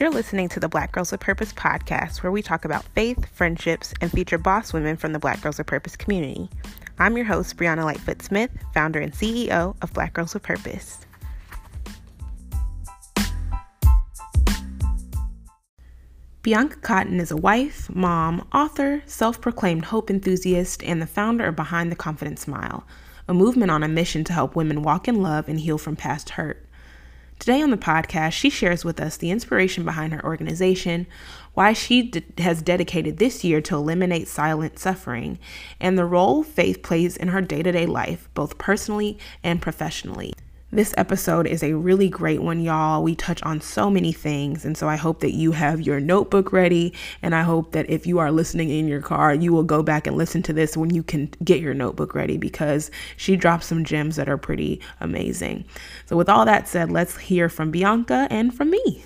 You're listening to the Black Girls With Purpose podcast, where we talk about faith, friendships, and feature boss women from the Black Girls With Purpose community. I'm your host, Brianna Lightfoot-Smith, founder and CEO of Black Girls With Purpose. Bianca Cotton is a wife, mom, author, self-proclaimed hope enthusiast, and the founder of Behind the Confident Smile, a movement on a mission to help women walk in love and heal from past hurt. Today on the podcast, she shares with us the inspiration behind her organization, why she has dedicated this year to eliminate silent suffering, and the role faith plays in her day-to-day life, both personally and professionally. This episode is a really great one, y'all. We touch on so many things, and so I hope that you have your notebook ready, and I hope that if you are listening in your car, you will go back and listen to this when you can get your notebook ready, because she drops some gems that are pretty amazing. So with all that said, let's hear from Bianca and from me.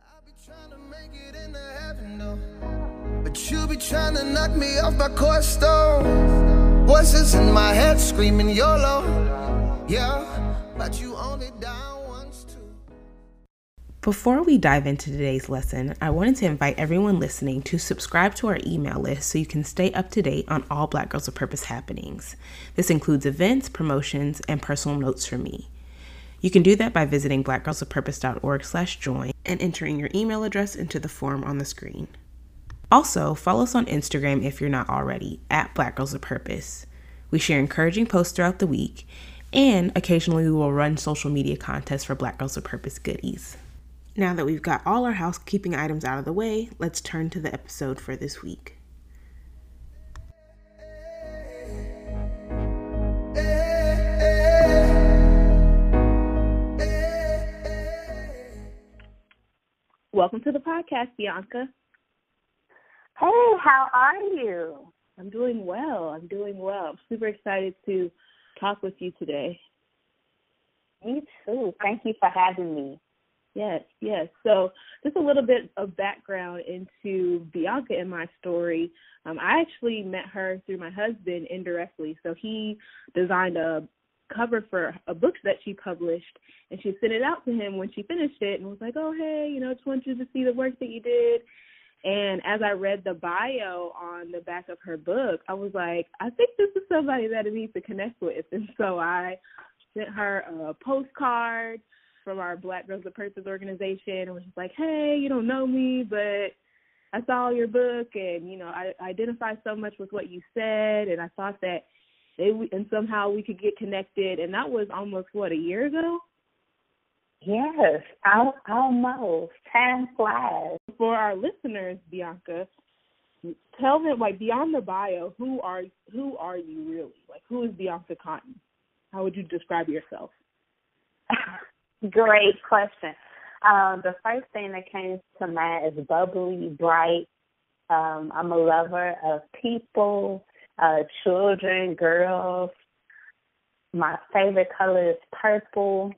I'll be trying to make it into heaven, though, but you'll be trying to knock me off my course, though. Voices in my head screaming YOLO. Yeah, but you only die once too. Before we dive into today's lesson, I wanted to invite everyone listening to subscribe to our email list so you can stay up to date on all Black Girls with Purpose happenings. This includes events, promotions, and personal notes from me. You can do that by visiting blackgirlswithpurpose.org/join and entering your email address into the form on the screen. Also, follow us on Instagram if you're not already, at Black Girls with Purpose. We share encouraging posts throughout the week, and occasionally we will run social media contests for Black Girls with Purpose goodies. Now that we've got all our housekeeping items out of the way, let's turn to the episode for this week. Welcome to the podcast, Bianca. Hey, how are you? I'm doing well. I'm super excited to talk with you today. Me too. Thank you for having me. Yes. So just a little bit of background into Bianca and my story. I actually met her through my husband indirectly. So he designed a cover for a book that she published, and she sent it out to him when she finished it and was like, oh, hey, just want you to see the work that you did. And as I read the bio on the back of her book, I was like, I think this is somebody that I need to connect with. And so I sent her a postcard from our Black Girls with Purpose organization and was just like, hey, you don't know me, but I saw your book and, I identify so much with what you said. And I thought that somehow we could get connected. And that was almost, a year ago? Yes, almost. Time flies. For our listeners, Bianca, tell them, beyond the bio, who are you really? Who is Bianca Cotton? How would you describe yourself? Great question. The first thing that came to mind is bubbly, bright. I'm a lover of people, children, girls. My favorite color is purple.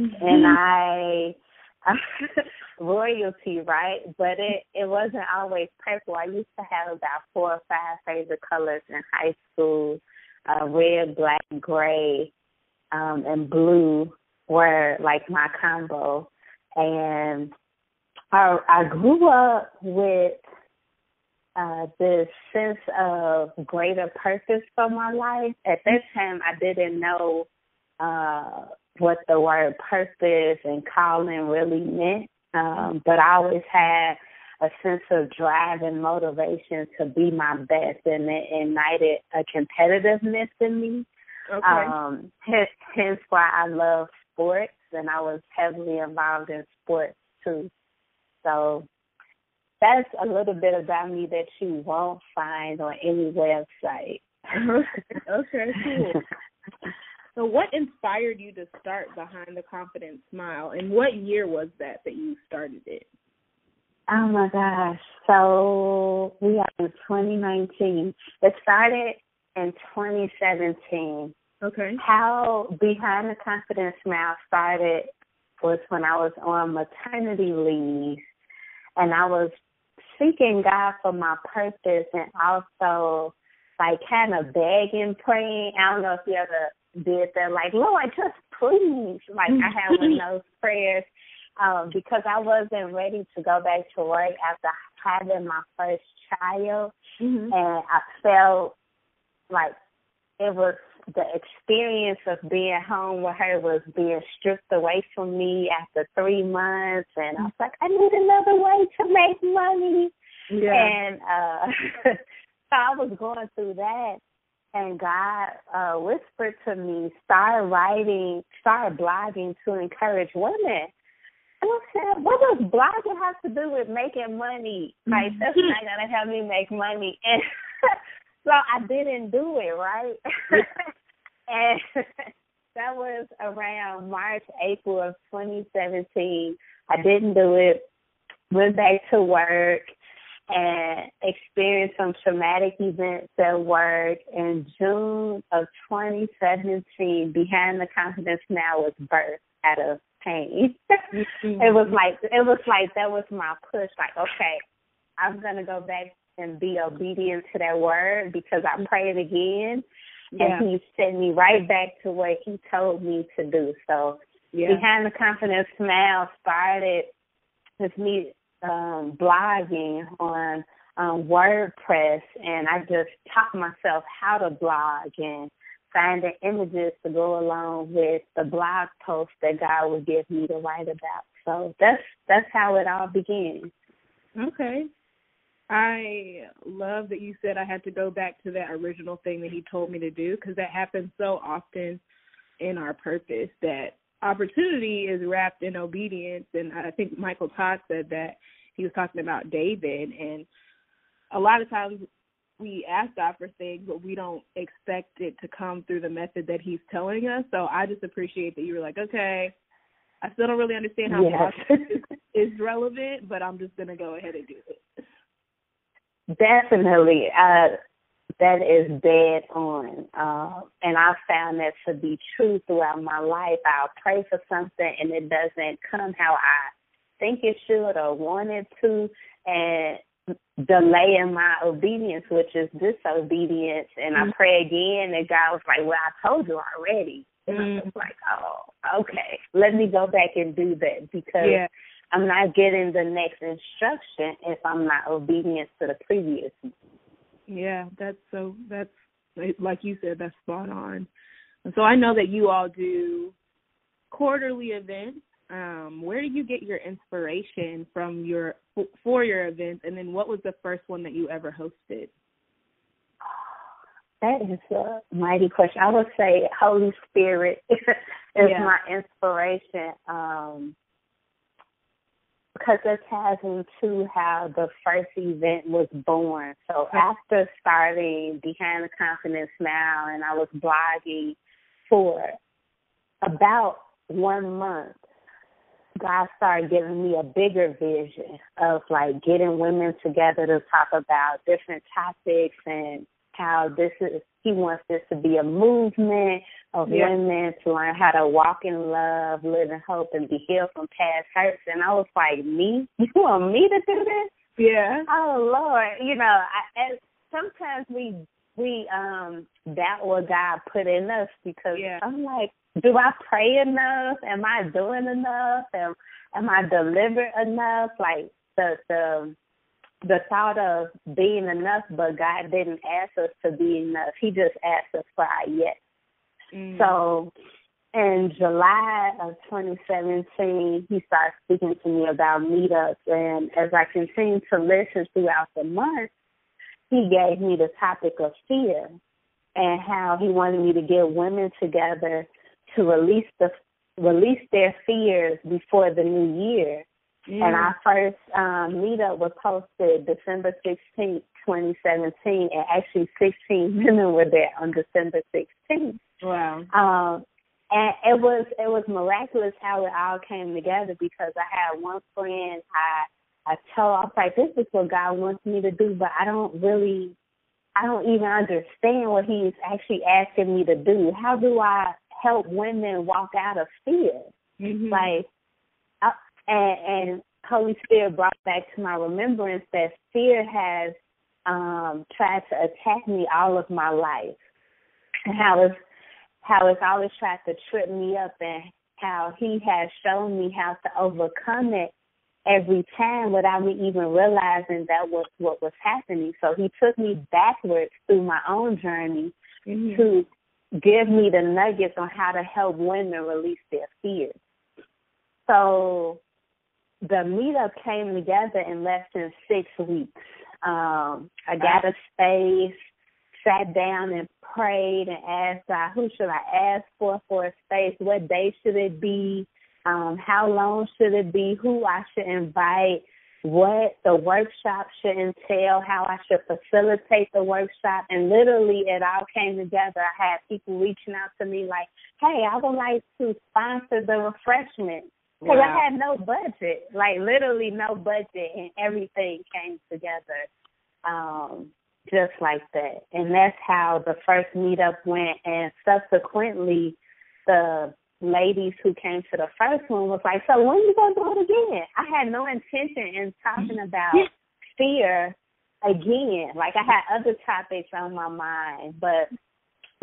Mm-hmm. And royalty, right? But it wasn't always purple. I used to have about 4 or 5 favorite colors in high school. Red, black, gray, and blue were my combo. And I grew up with this sense of greater purpose for my life. At that time, I didn't know what the word purpose and calling really meant. But I always had a sense of drive and motivation to be my best, and it ignited a competitiveness in me. Okay. Hence why I love sports, and I was heavily involved in sports too. So that's a little bit about me that you won't find on any website. Okay, cool. So what inspired you to start Behind the Confident Smile, and what year was that you started it? Oh, my gosh. So we are in 2019. It started in 2017. Okay. How Behind the Confident Smile started was when I was on maternity leave, and I was seeking God for my purpose and also, kind of begging, praying. I don't know if you ever did that, Lord, just please. I had one of those prayers because I wasn't ready to go back to work after having my first child. Mm-hmm. And I felt like it was the experience of being home with her was being stripped away from me after 3 months. And I was like, I need another way to make money. Yeah. And so I was going through that. And God whispered to me, start writing, start blogging to encourage women. And I said, what does blogging have to do with making money? Like, that's not going to help me make money. And so I didn't do it, right? And that was around March, April of 2017. I didn't do it, went back to work, and experienced some traumatic events at work. In June of 2017, Behind the Confidence Now was birthed out of pain. It was like that was my push. Like, okay, I'm gonna go back and be obedient to that word, because I prayed again, and He sent me right back to what He told me to do. So Behind the Confident Smile started with me blogging on WordPress, and I just taught myself how to blog and finding images to go along with the blog post that God would give me to write about. So that's how it all began. Okay. I love that you said I had to go back to that original thing that He told me to do, because that happens so often in our purpose, that opportunity is wrapped in obedience. And I think Michael Todd said that. He was talking about David, and a lot of times we ask God for things, but we don't expect it to come through the method that He's telling us. So I just appreciate that you were like, okay, I still don't really understand how is relevant, but I'm just going to go ahead and do it. Definitely. That is dead on. And I found that to be true throughout my life. I'll pray for something and it doesn't come how I think it should or want it to, and delaying my obedience, which is disobedience. And I pray again, and God was like, well, I told you already. And I was like, oh, okay, let me go back and do that, because I'm not getting the next instruction if I'm not obedient to the previous one. Yeah, that's like you said, that's spot on. And so I know that you all do quarterly events. Where do you get your inspiration from for your events? And then what was the first one that you ever hosted? That is a mighty question. I would say Holy Spirit is my inspiration. Because it ties into how the first event was born. So after starting Behind the Confidence Now, and I was blogging for about 1 month, God started giving me a bigger vision of like getting women together to talk about different topics, and how He wants this to be a movement of women to learn how to walk in love, live in hope, and be healed from past hurts. And I was like, me? You want me to do this? Yeah. Oh, Lord. You know, sometimes we doubt what God put in us, because I'm like, do I pray enough? Am I doing enough? Am I delivered enough? Like the thought of being enough, but God didn't ask us to be enough. He just asked us for our yes. So in July of 2017, He started speaking to me about meetups. And as I continued to listen throughout the month, He gave me the topic of fear, and how He wanted me to get women together to release their fears before the new year. Yeah. And our first meetup was hosted December 16th, 2017, and actually 16 women were there on December 16th. Wow. And it was miraculous how it all came together, because I had one friend I told, I was like, this is what God wants me to do, but I don't even understand what He's actually asking me to do. How do I help women walk out of fear? Mm-hmm. Like, and Holy Spirit brought back to my remembrance that fear has tried to attack me all of my life, and how it's always tried to trip me up and how he has shown me how to overcome it every time without me even realizing that was what was happening. So he took me backwards through my own journey to give me the nuggets on how to help women release their fears. So the meetup came together in less than 6 weeks. I got a space, sat down and prayed and asked God, who should I ask for a space? What day should it be? How long should it be? Who I should invite? What the workshop should entail? How I should facilitate the workshop? And literally it all came together. I had people reaching out to me like, hey, I would like to sponsor the refreshment. Because I had no budget, like literally no budget, and everything came together just like that. And that's how the first meetup went. And subsequently, the ladies who came to the first one was like, so when are you going to do it again? I had no intention in talking about fear again. Like I had other topics on my mind, but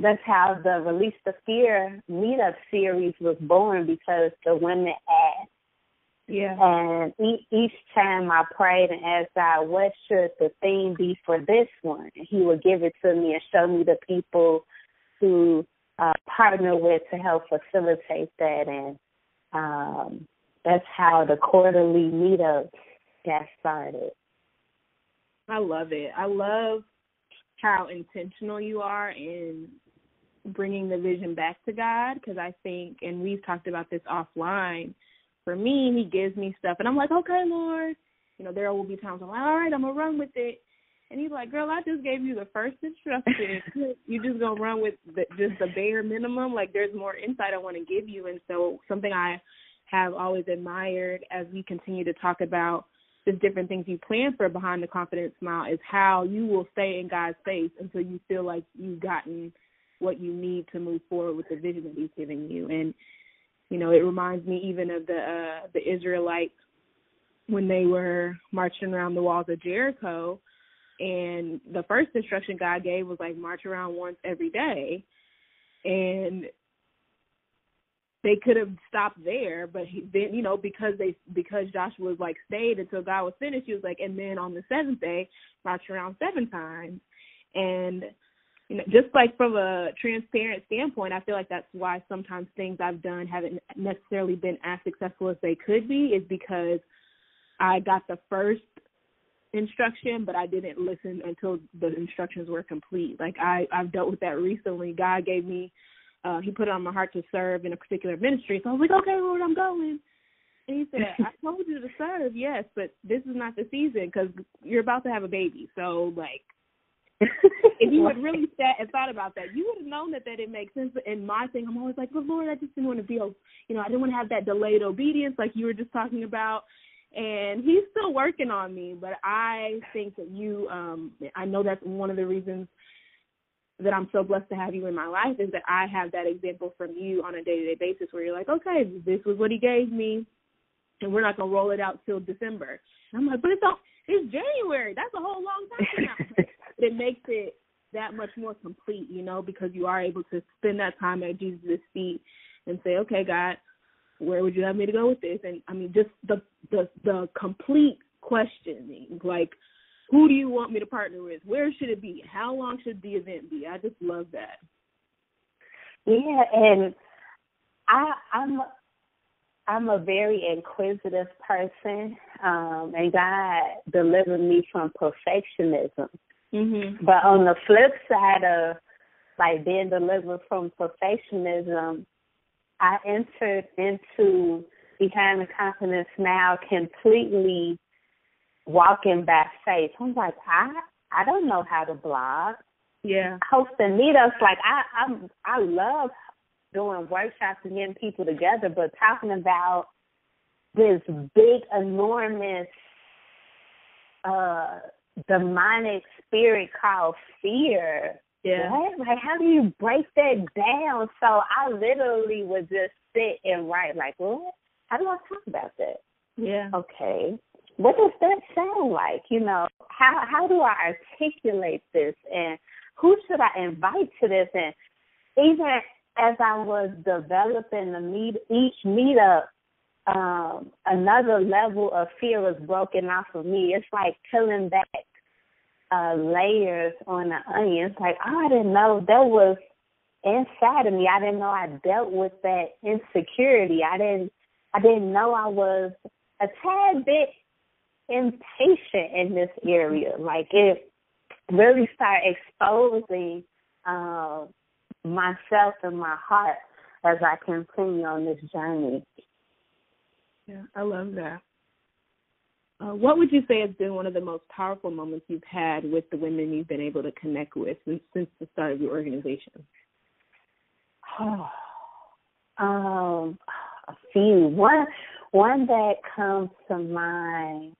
that's how the Release the Fear meetup series was born, because the women asked. Yeah. And each time I prayed and asked God, what should the theme be for this one? And he would give it to me and show me the people to partner with to help facilitate that. And that's how the quarterly meetups got started. I love it. I love how intentional you are in bringing the vision back to God, because I think, and we've talked about this offline, for me, he gives me stuff and I'm like, okay, Lord, you know, there will be times I'm like, all right, I'm gonna run with it, and he's like, girl, I just gave you the first instruction. You just gonna run with just the bare minimum. Like, there's more insight I want to give you. And so something I have always admired as we continue to talk about just different things you plan for Behind the Confident Smile is how you will stay in God's face until you feel like you've gotten what you need to move forward with the vision that he's giving you. And, you know, it reminds me even of the Israelites when they were marching around the walls of Jericho, and the first instruction God gave was like, march around once every day. And they could have stopped there, but then, you know, because Joshua was like, stayed until God was finished, he was like, and then on the seventh day, march around 7 times. And, you know, just like from a transparent standpoint, I feel like that's why sometimes things I've done haven't necessarily been as successful as they could be, is because I got the first instruction, but I didn't listen until the instructions were complete. Like, I've dealt with that recently. God gave me, he put it on my heart to serve in a particular ministry. So I was like, okay, Lord, I'm going. And he said, I told you to serve, yes, but this is not the season because you're about to have a baby. So, like, if you would really sat and thought about that, you would have known that didn't make sense. And my thing, I'm always like, but Lord, I just didn't want to be, you know, I didn't want to have that delayed obedience like you were just talking about. And he's still working on me, but I think that you, I know that's one of the reasons that I'm so blessed to have you in my life, is that I have that example from you on a day-to-day basis where you're like, okay, this was what he gave me, and we're not going to roll it out till December. And I'm like, but it's January. That's a whole long time from now. But it makes it that much more complete, you know, because you are able to spend that time at Jesus' feet and say, okay, God, where would you have me to go with this? And, I mean, just the complete questioning, like, who do you want me to partner with? Where should it be? How long should the event be? I just love that. Yeah, and I'm a very inquisitive person, and God delivered me from perfectionism. Mm-hmm. But on the flip side of, like, being delivered from perfectionism, I entered into Behind the Confident Smile completely walking by faith. I'm like, I don't know how to blog. Yeah. Hosting meetups, like I love doing workshops and getting people together, but talking about this big, enormous demonic spirit called fear. Yeah. What? Like, how do you break that down? So I literally would just sit and write, like, what? How do I talk about that? Yeah. Okay. What does that sound like? You know, how do I articulate this? And who should I invite to this? And even as I was developing each meetup, another level of fear was broken off of me. It's like peeling back layers on the onion. It's like, oh, I didn't know that was inside of me. I didn't know I dealt with that insecurity. I didn't know I was a tad bit impatient in this area. Like, it really started exposing myself and my heart as I continue on this journey. Yeah, I love that. What would you say has been one of the most powerful moments you've had with the women you've been able to connect with since the start of your organization? Oh, a few. One that comes to mind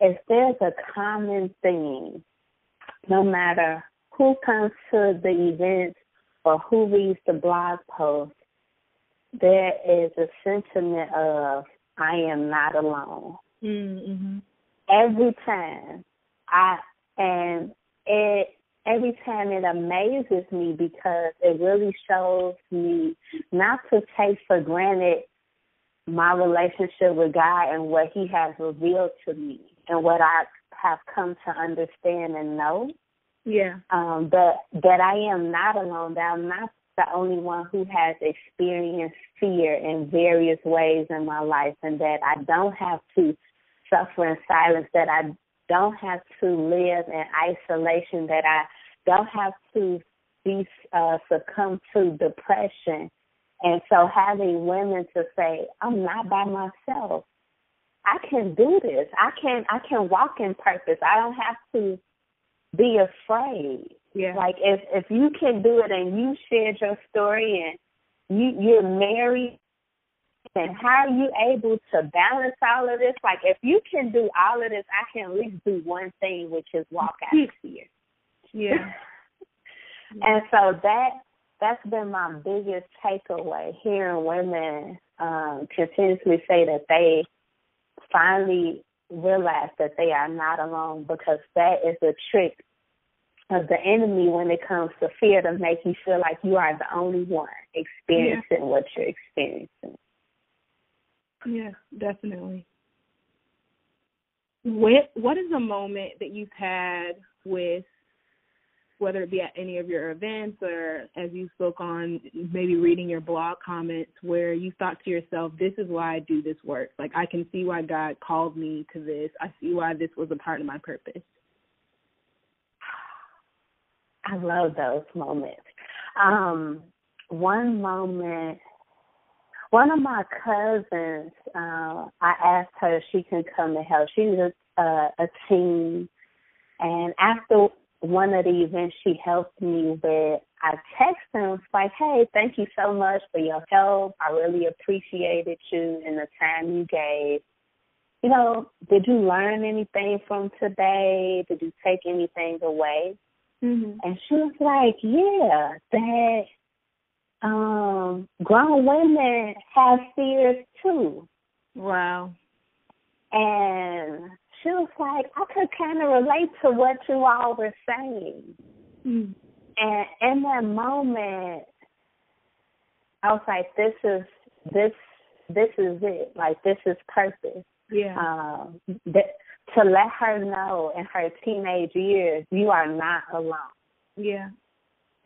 is there's a common theme. No matter who comes to the event or who reads the blog post, there is a sentiment of, I am not alone. Mm-hmm. Every time it amazes me because it really shows me not to take for granted my relationship with God and what he has revealed to me and what I have come to understand and know. Yeah. That I am not alone, that I'm not the only one who has experienced fear in various ways in my life, and that I don't have to suffer in silence, that I don't have to live in isolation, that I don't have to succumb to depression. And so having women to say, I'm not by myself. I can do this. I can walk in purpose. I don't have to be afraid. Yeah. Like, if you can do it and you shared your story and you're married, and how are you able to balance all of this? Like, if you can do all of this, I can at least do one thing, which is walk out of fear. Yeah. And so that's been my biggest takeaway, hearing women continuously say that they finally realize that they are not alone, because that is a trick of the enemy when it comes to fear, to make you feel like you are the only one experiencing what you're experiencing. Yeah, definitely. What is a moment that you've had with, whether it be at any of your events or as you spoke on, maybe reading your blog comments, where you thought to yourself, this is why I do this work. Like, I can see why God called me to this. I see why this was a part of my purpose. I love those moments. One moment, one of my cousins, I asked her if she can come to help. She was a teen, and after one of the events, she helped me with. I texted her and was like, hey, thank you so much for your help. I really appreciated you and the time you gave. You know, did you learn anything from today? Did you take anything away? Mm-hmm. And she was like, yeah, that grown women have fears too. Wow. And she was like, I could kind of relate to what you all were saying. Mm-hmm. And in that moment, I was like, this is it. Like, this is purpose. Yeah. To let her know in her teenage years, you are not alone. Yeah.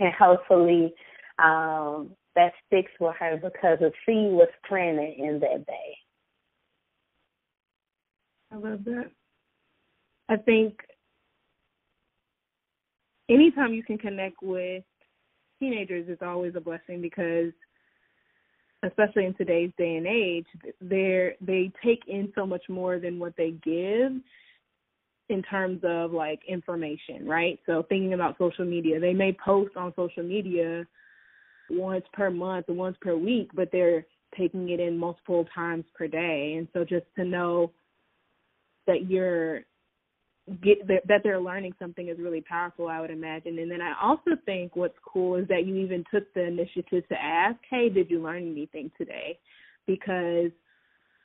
And hopefully that sticks with her, because a seed was planted in that day. I love that. I think anytime you can connect with teenagers is always a blessing, because especially in today's day and age, they take in so much more than what they give in terms of, like, information, right? So thinking about social media, they may post on social media once per month or once per week, but they're taking it in multiple times per day. And so just to know that that they're learning something is really powerful, I would imagine. And then I also think what's cool is that you even took the initiative to ask, hey, did you learn anything today? Because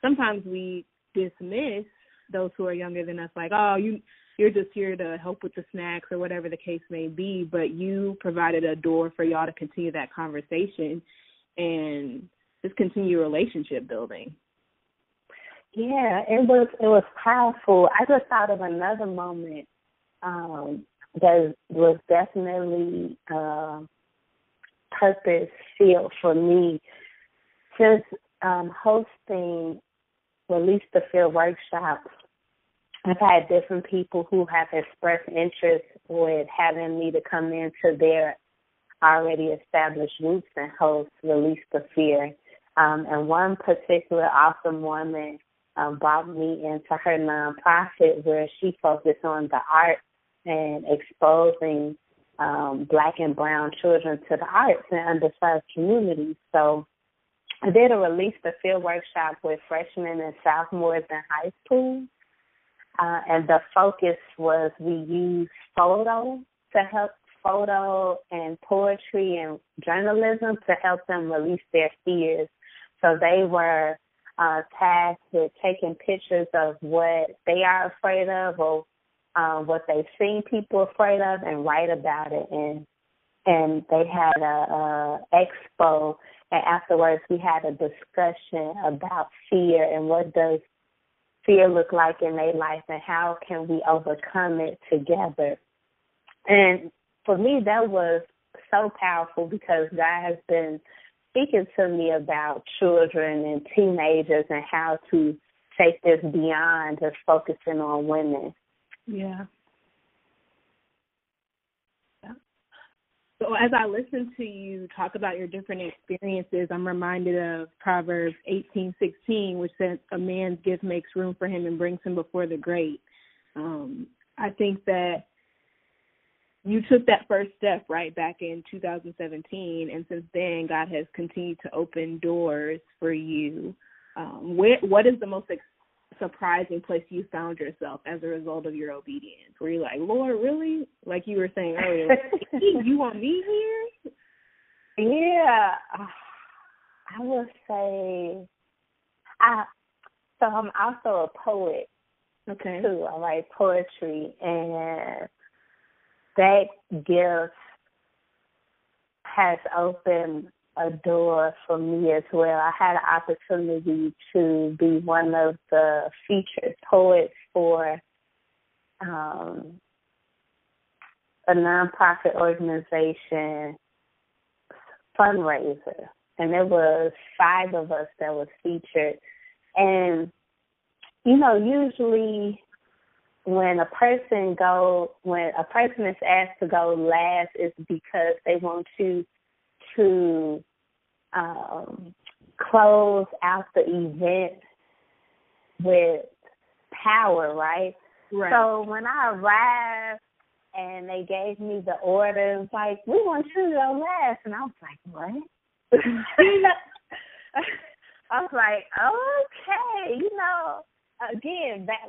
sometimes we dismiss those who are younger than us, like, oh, you you're just here to help with the snacks or whatever the case may be, but you provided a door for y'all to continue that conversation and just continue relationship building. Yeah, it was powerful. I just thought of another moment that was definitely purpose-filled for me. Just hosting Release the Fear workshops, I've had different people who have expressed interest with having me to come into their already established groups and host Release the Fear. And one particular awesome woman brought me into her nonprofit where she focused on the arts and exposing Black and brown children to the arts in underserved communities. So I did a Release the Fear workshop with freshmen and sophomores in high school. And the focus was we used photo to help, photo and poetry and journalism to help them release their fears. So they were tasked with taking pictures of what they are afraid of or what they've seen people afraid of and write about it. And they had a expo, and afterwards we had a discussion about fear and what does fear look like in their life and how can we overcome it together. And for me, that was so powerful because God has been speaking to me about children and teenagers and how to take this beyond just focusing on women. Yeah. So as I listen to you talk about your different experiences, I'm reminded of Proverbs 18:16, which says, "A man's gift makes room for him and brings him before the great." I think that you took that first step right back in 2017, and since then, God has continued to open doors for you. What is the most surprising place you found yourself as a result of your obedience? Were you like, Lord, really? Like you were saying earlier, you want me here? Yeah. I would say, so I'm also a poet, okay, too. I write poetry, and that gift has opened a door for me as well. I had an opportunity to be one of the featured poets for a nonprofit organization fundraiser, and there was 5 of us that was featured. And, you know, usually when a person is asked to go last, it's because they want to close out the event with power, right? Right. So when I arrived and they gave me the order, it was like, we want you to go last. And I was like, what? I was like, okay, you know. Again, back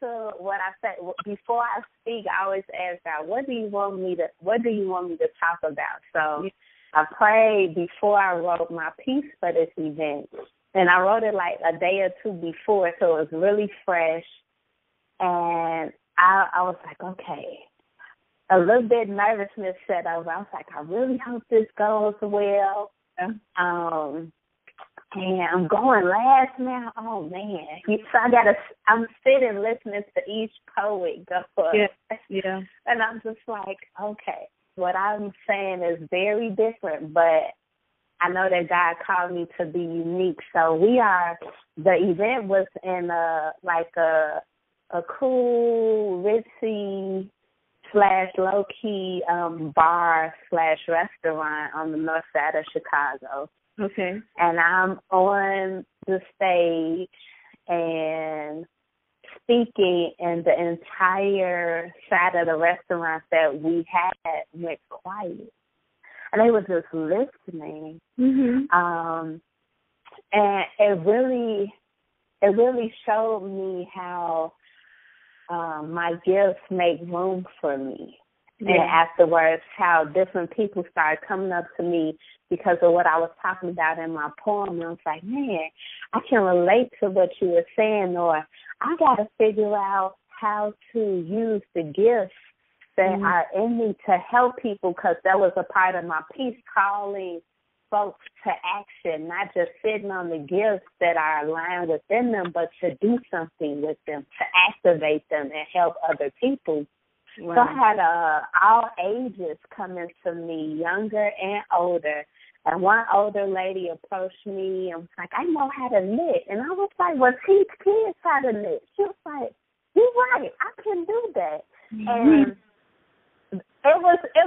to what I said before. I speak, I always ask God, what do you want me to talk about? So I prayed before I wrote my piece for this event, and I wrote it like a day or two before, so it was really fresh. And I was like, okay, a little bit nervousness set over. I was like, I really hope this goes well. And I'm going last now. Oh, man. So I'm sitting listening to each poet go up. Yeah. And I'm just like, okay, what I'm saying is very different, but I know that God called me to be unique. So the event was in a cool, ritzy / low-key bar / restaurant on the north side of Chicago. Okay. And I'm on the stage and speaking, and the entire side of the restaurant that we had went quiet. And they were just listening. Mm-hmm. And it really showed me how my gifts make room for me. Yeah. And afterwards, how different people started coming up to me because of what I was talking about in my poem. And I was like, man, I can relate to what you were saying, or I got to figure out how to use the gifts that are in me to help people, because that was a part of my piece, calling folks to action, not just sitting on the gifts that are aligned within them, but to do something with them, to activate them and help other people. Wow. So I had all ages coming to me, younger and older. And one older lady approached me and was like, I know how to knit. And I was like, well, teach kids how to knit. She was like, you're right, I can do that. Mm-hmm. And it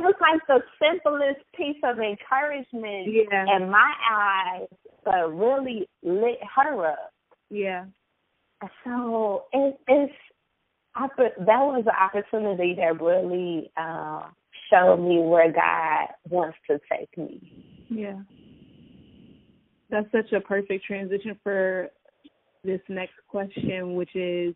was like the simplest piece of encouragement in my eyes, but really lit her up. Yeah. So that was an opportunity that really showed me where God wants to take me. Yeah. That's such a perfect transition for this next question, which is,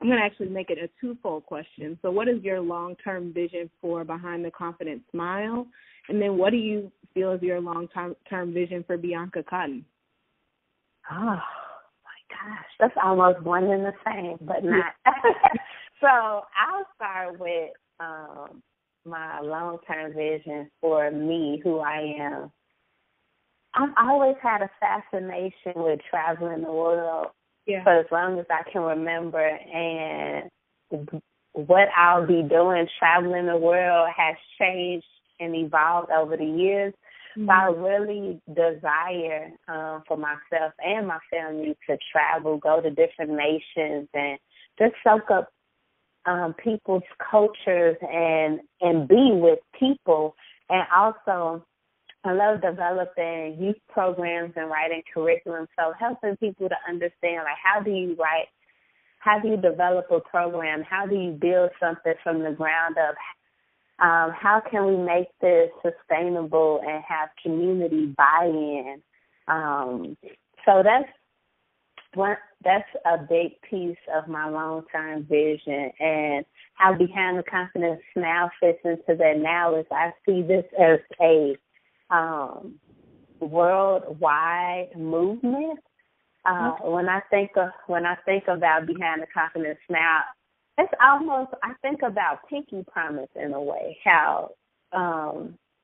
I'm going to actually make it a twofold question. So what is your long-term vision for Behind the Confident Smile? And then what do you feel is your long-term vision for Bianca Cotton? Oh, gosh, that's almost one and the same, but not. So I'll start with my long-term vision for me, who I am. I've always had a fascination with traveling the world for as long as I can remember, and what I'll be doing traveling the world has changed and evolved over the years. So I really desire for myself and my family to travel, go to different nations, and just soak up people's cultures and be with people. And also, I love developing youth programs and writing curriculum. So helping people to understand, like, how do you write? How do you develop a program? How do you build something from the ground up? How can we make this sustainable and have community buy-in? So that's a big piece of my long-term vision. And how Behind the Confidence Now fits into that now is I see this as a worldwide movement. When I think about Behind the Confidence Now, it's almost, I think about Pinky Promise in a way, how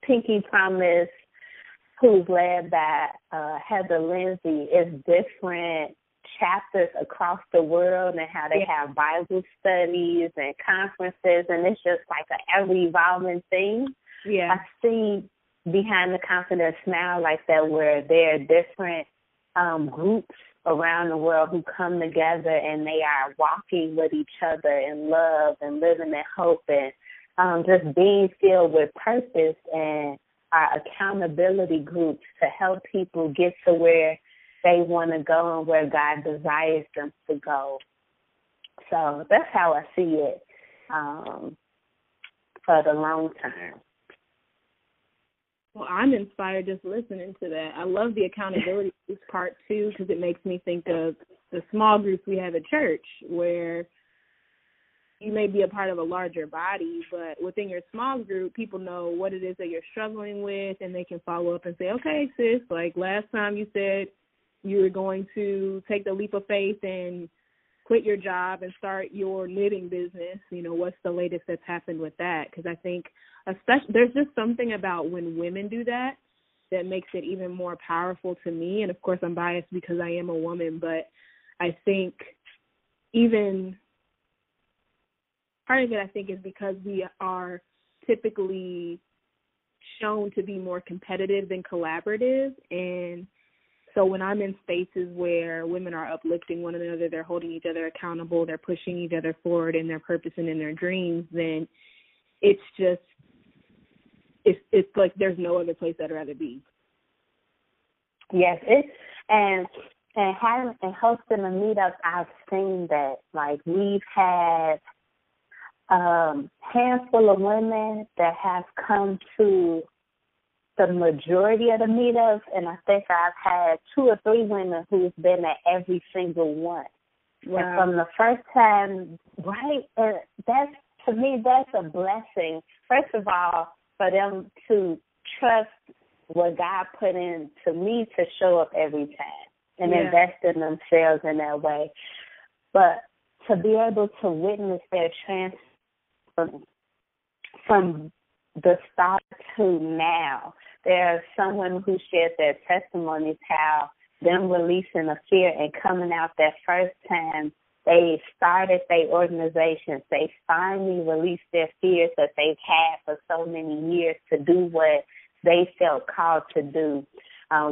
Pinky Promise, who's led by Heather Lindsay, is different chapters across the world, and how they have Bible studies and conferences, and it's just like an ever-evolving thing. Yeah. I see Behind the Confidence Now like that, where there are different groups around the world who come together and they are walking with each other in love and living in hope and just being filled with purpose, and our accountability groups to help people get to where they want to go and where God desires them to go. So that's how I see it for the long term. Well, I'm inspired just listening to that. I love the accountability part, too, because it makes me think of the small groups we have at church, where you may be a part of a larger body, but within your small group, people know what it is that you're struggling with, and they can follow up and say, okay, sis, like last time you said you were going to take the leap of faith and quit your job and start your knitting business. You know, what's the latest that's happened with that? Because I think especially there's just something about when women do that that makes it even more powerful to me. And, of course, I'm biased because I am a woman, but I think even part of it, I think, is because we are typically shown to be more competitive than collaborative. And so when I'm in spaces where women are uplifting one another, they're holding each other accountable, they're pushing each other forward in their purpose and in their dreams, then it's just, it's like there's no other place I'd rather be. Yes, and hosting the meetups, I've seen that. Like, we've had handful of women that have come to the majority of the meetups, and I think I've had 2 or 3 women who's been at every single one. Wow. And from the first time, right? And that's, to me, that's a blessing. First of all, for them to trust what God put in to me to show up every time and invest in themselves in that way. But to be able to witness their transformation from the start to now. There's someone who shared their testimonies, how them releasing a fear and coming out that first time they started their organizations, they finally released their fears that they've had for so many years to do what they felt called to do.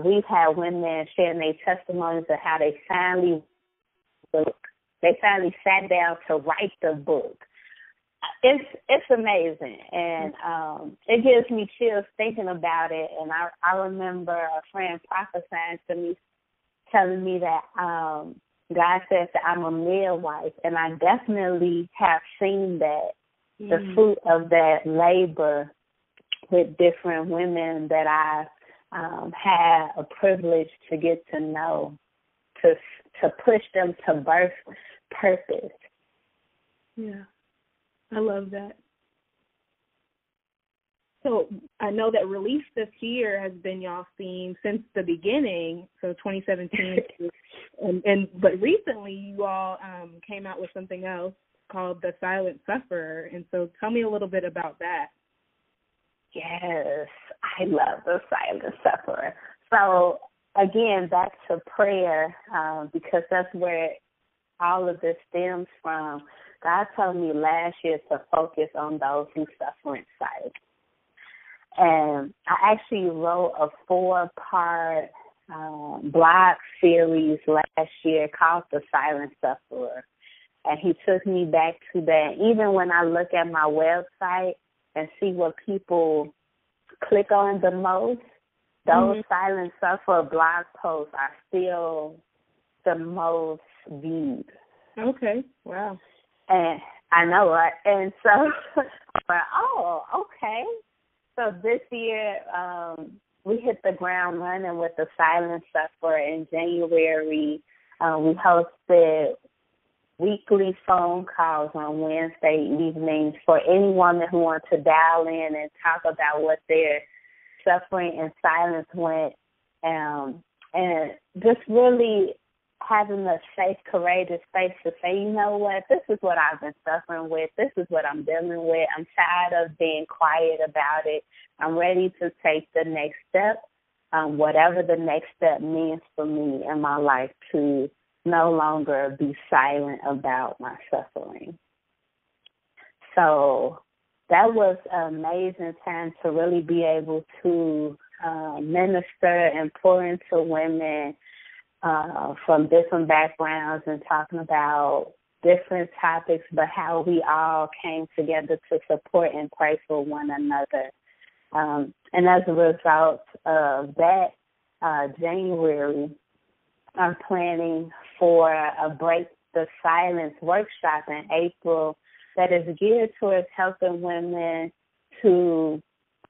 We've had women sharing their testimonies of how they finally sat down to write the book. It's amazing, and it gives me chills thinking about it. And I remember a friend prophesying to me, telling me that God says that I'm a midwife, and I definitely have seen that, the fruit of that labor with different women that I had a privilege to get to know, to push them to birth purpose. Yeah. I love that. So I know that Release the Fear has been y'all's theme since the beginning, so 2017. But recently you all came out with something else called The Silent Sufferer. And so tell me a little bit about that. Yes, I love The Silent Sufferer. So, again, back to prayer, because that's where all of this stems from. God told me last year to focus on those who suffer in silence. And I actually wrote a 4-part blog series last year called The Silent Sufferer. And he took me back to that. Even when I look at my website and see what people click on the most, those Silent Sufferer blog posts are still the most viewed. Okay, wow. And I know it. And so, but, oh, okay. So this year we hit the ground running with The Silent Sufferer. In January, we hosted weekly phone calls on Wednesday evenings for any woman who wants to dial in and talk about what their suffering and silence went, and just really having a safe, courageous space to say, you know what, this is what I've been suffering with. This is what I'm dealing with. I'm tired of being quiet about it. I'm ready to take the next step, whatever the next step means for me in my life, to no longer be silent about my suffering. So that was an amazing time to really be able to minister and pour into women from different backgrounds and talking about different topics, but how we all came together to support and pray for one another. And as a result of that, January, I'm planning for a Break the Silence workshop in April that is geared towards helping women to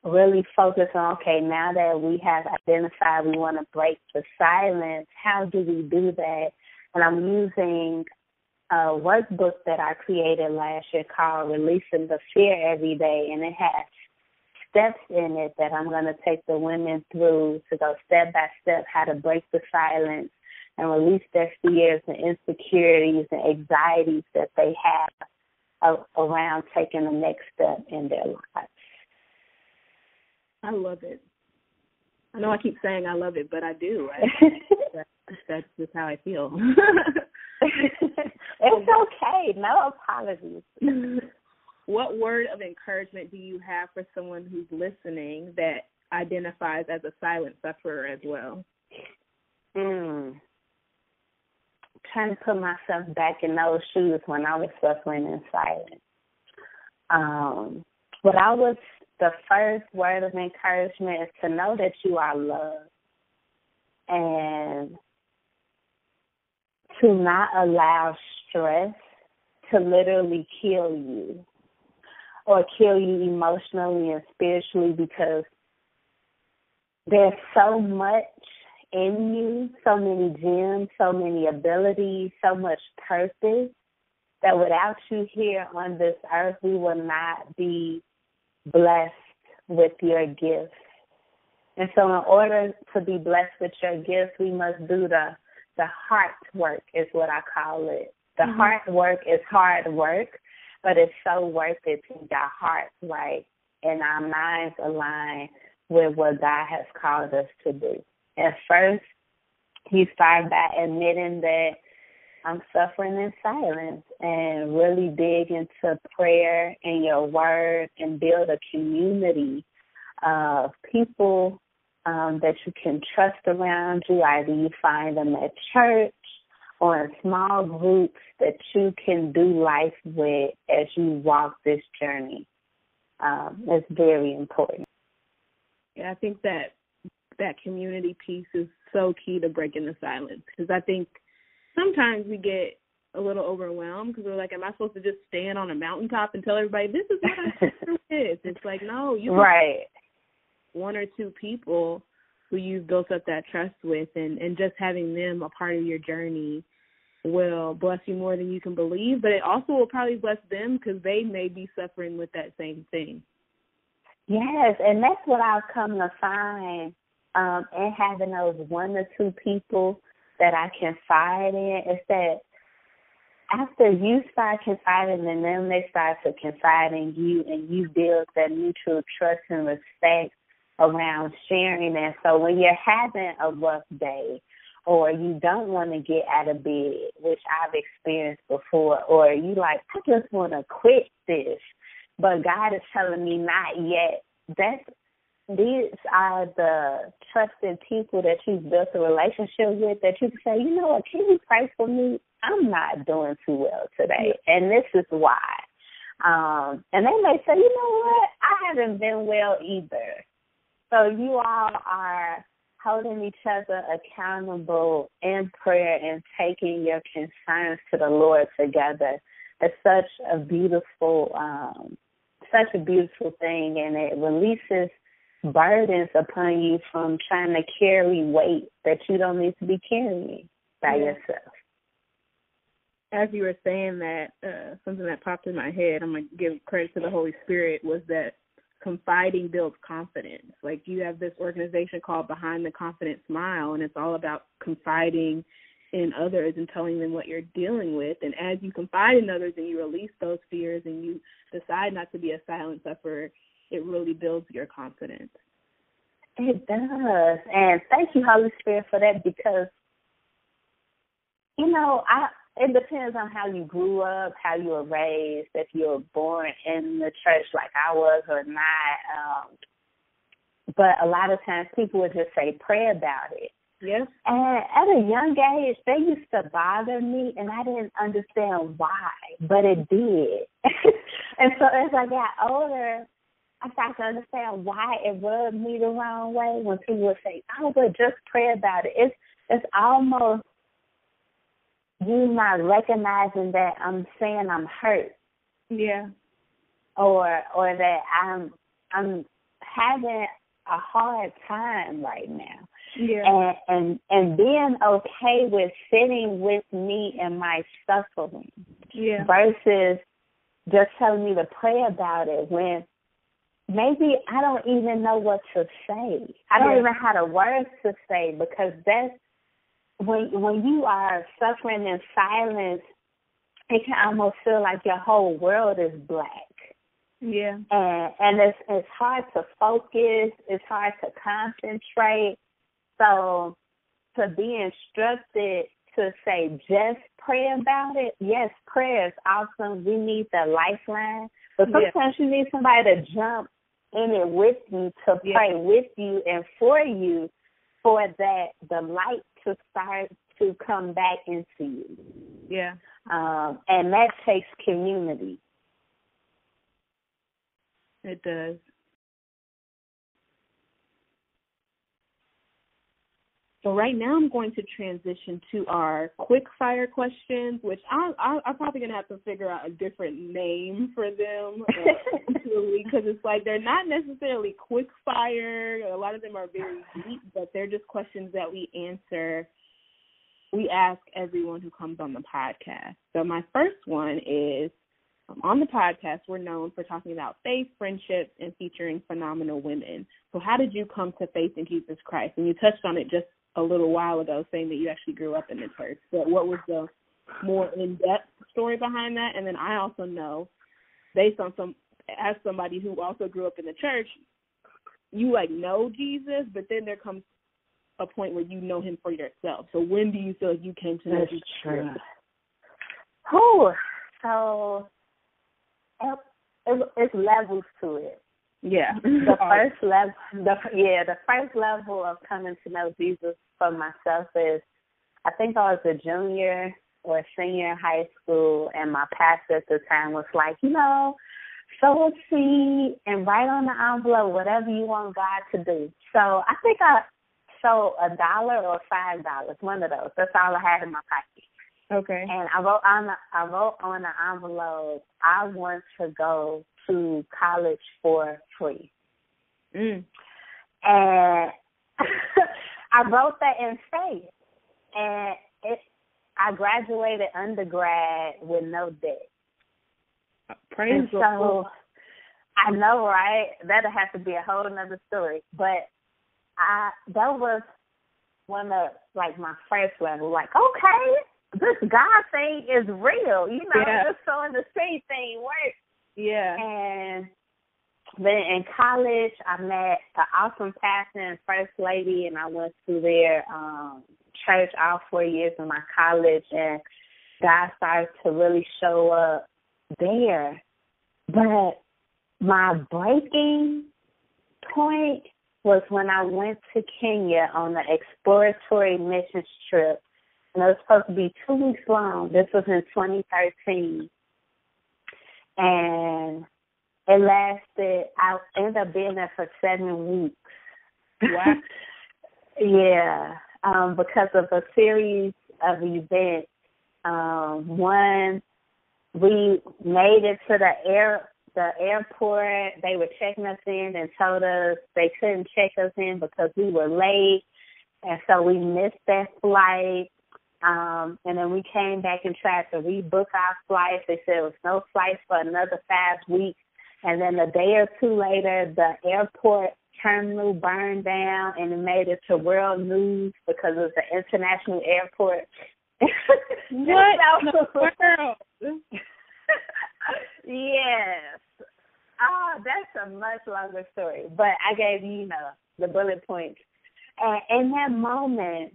really focus on, okay, now that we have identified we want to break the silence, how do we do that? And I'm using a workbook that I created last year called Releasing the Fear Every Day, and it has steps in it that I'm going to take the women through to go step by step how to break the silence and release their fears and insecurities and anxieties that they have around taking the next step in their lives. I love it. I know I keep saying I love it, but I do. That's just how I feel. It's okay. No apologies. What word of encouragement do you have for someone who's listening that identifies as a silent sufferer as well? Trying to put myself back in those shoes when I was suffering in silence. The first word of encouragement is to know that you are loved, and to not allow stress to literally kill you, or kill you emotionally and spiritually, because there's so much in you, so many gems, so many abilities, so much purpose, that without you here on this earth, we will not be blessed with your gifts. And so in order to be blessed with your gifts, we must do the heart work, is what I call it, The mm-hmm. hard work is hard work, but it's so worth it to get our hearts right and our minds aligned with what God has called us to do. At first, he started by admitting that I'm suffering in silence, and really dig into prayer and your word and build a community of people that you can trust around you. Either you find them at church or in small groups that you can do life with as you walk this journey. It's very important. Yeah, I think that community piece is so key to breaking the silence, because I think sometimes we get a little overwhelmed because we're like, am I supposed to just stand on a mountaintop and tell everybody this is what I'm doing with? It's like, no, you right. One or two people who you've built up that trust with, and just having them a part of your journey will bless you more than you can believe, but it also will probably bless them because they may be suffering with that same thing. Yes, and that's what I've come to find in having those one or two people that I confide in, is that after you start confiding in them, they start to confide in you, and you build that mutual trust and respect around sharing. And so when you're having a rough day, or you don't want to get out of bed, which I've experienced before, or you like, I just want to quit this, but God is telling me not yet, these are the trusted people that you've built a relationship with that you can say, you know what, can you pray for me? I'm not doing too well today, and this is why. And they may say, you know what, I haven't been well either. So you all are holding each other accountable in prayer and taking your concerns to the Lord together. It's such a beautiful thing, and it releases burdens upon you from trying to carry weight that you don't need to be carrying by yourself. As you were saying that, something that popped in my head, I'm going to give credit to the Holy Spirit, was that confiding builds confidence. Like, you have this organization called Behind the Confident Smile, and it's all about confiding in others and telling them what you're dealing with. And as you confide in others and you release those fears and you decide not to be a silent sufferer, it really builds your confidence. It does. And thank you, Holy Spirit, for that, because, you know, it depends on how you grew up, how you were raised, if you were born in the church like I was or not. But a lot of times people would just say, pray about it. Yes. And at a young age, they used to bother me, and I didn't understand why, but it did. And so as I got older, I started to understand why it rubbed me the wrong way when people would say, oh, but just pray about it. It's almost you not recognizing that I'm saying I'm hurt. Yeah. Or that I'm having a hard time right now. Yeah. And being okay with sitting with me and my suffering. Yeah. Versus just telling me to pray about it when maybe I don't even know what to say. I don't even have the words to say, because that's when you are suffering in silence, it can almost feel like your whole world is black. Yeah. And it's hard to focus. It's hard to concentrate. So to be instructed to say, just pray about it. Yes, prayer is awesome. We need the lifeline. But sometimes you need somebody to jump in it with you, to pray with you and for you, for that the light to start to come back into you. Yeah. And that takes community. It does. So right now I'm going to transition to our quick fire questions, which I'm probably going to have to figure out a different name for them, because it's like they're not necessarily quick fire. A lot of them are very deep, but they're just questions that we ask everyone who comes on the podcast. So my first one is, on the podcast, we're known for talking about faith, friendships, and featuring phenomenal women. So how did you come to faith in Jesus Christ? And you touched on it just a little while ago, saying that you actually grew up in the church. But what was the more in-depth story behind that. And then I also know, based on as somebody who also grew up in the church, you know Jesus, but then there comes a point where you know him for yourself. So when do you feel like you came to know Jesus? True. Oh, so it's levels to it. Yeah. The first level of coming to know Jesus for myself is, I think I was a junior or a senior in high school, and my pastor at the time was like, sow a seed and write on the envelope whatever you want God to do. So I think I sowed $1 or $5, one of those. That's all I had in my pocket. Okay. And I wrote on the envelope, I want to go to college for free. Mm. And I wrote that in faith. And I graduated undergrad with no debt. Praise the Lord. So, I know, right? That'll have to be a whole nother story. But that was one of, my first level. Okay, this God thing is real. This sowing the seed thing works. Yeah. And then in college, I met an awesome pastor and first lady, and I went to their church all 4 years of my college, and God started to really show up there. But my breaking point was when I went to Kenya on an exploratory missions trip, and it was supposed to be 2 weeks long. This was in 2013, and it lasted. I ended up being there for 7 weeks. Wow. Yeah. Because of a series of events. One, we made it to the airport. They were checking us in and told us they couldn't check us in because we were late, and so we missed that flight. And then we came back and tried to rebook our flights. They said there was no flights for another 5 weeks. And then a day or two later, the airport terminal burned down, and it made it to world news because it was an international airport. What in the world? Yes. Oh, that's a much longer story. But I gave you, the bullet points. And in that moment,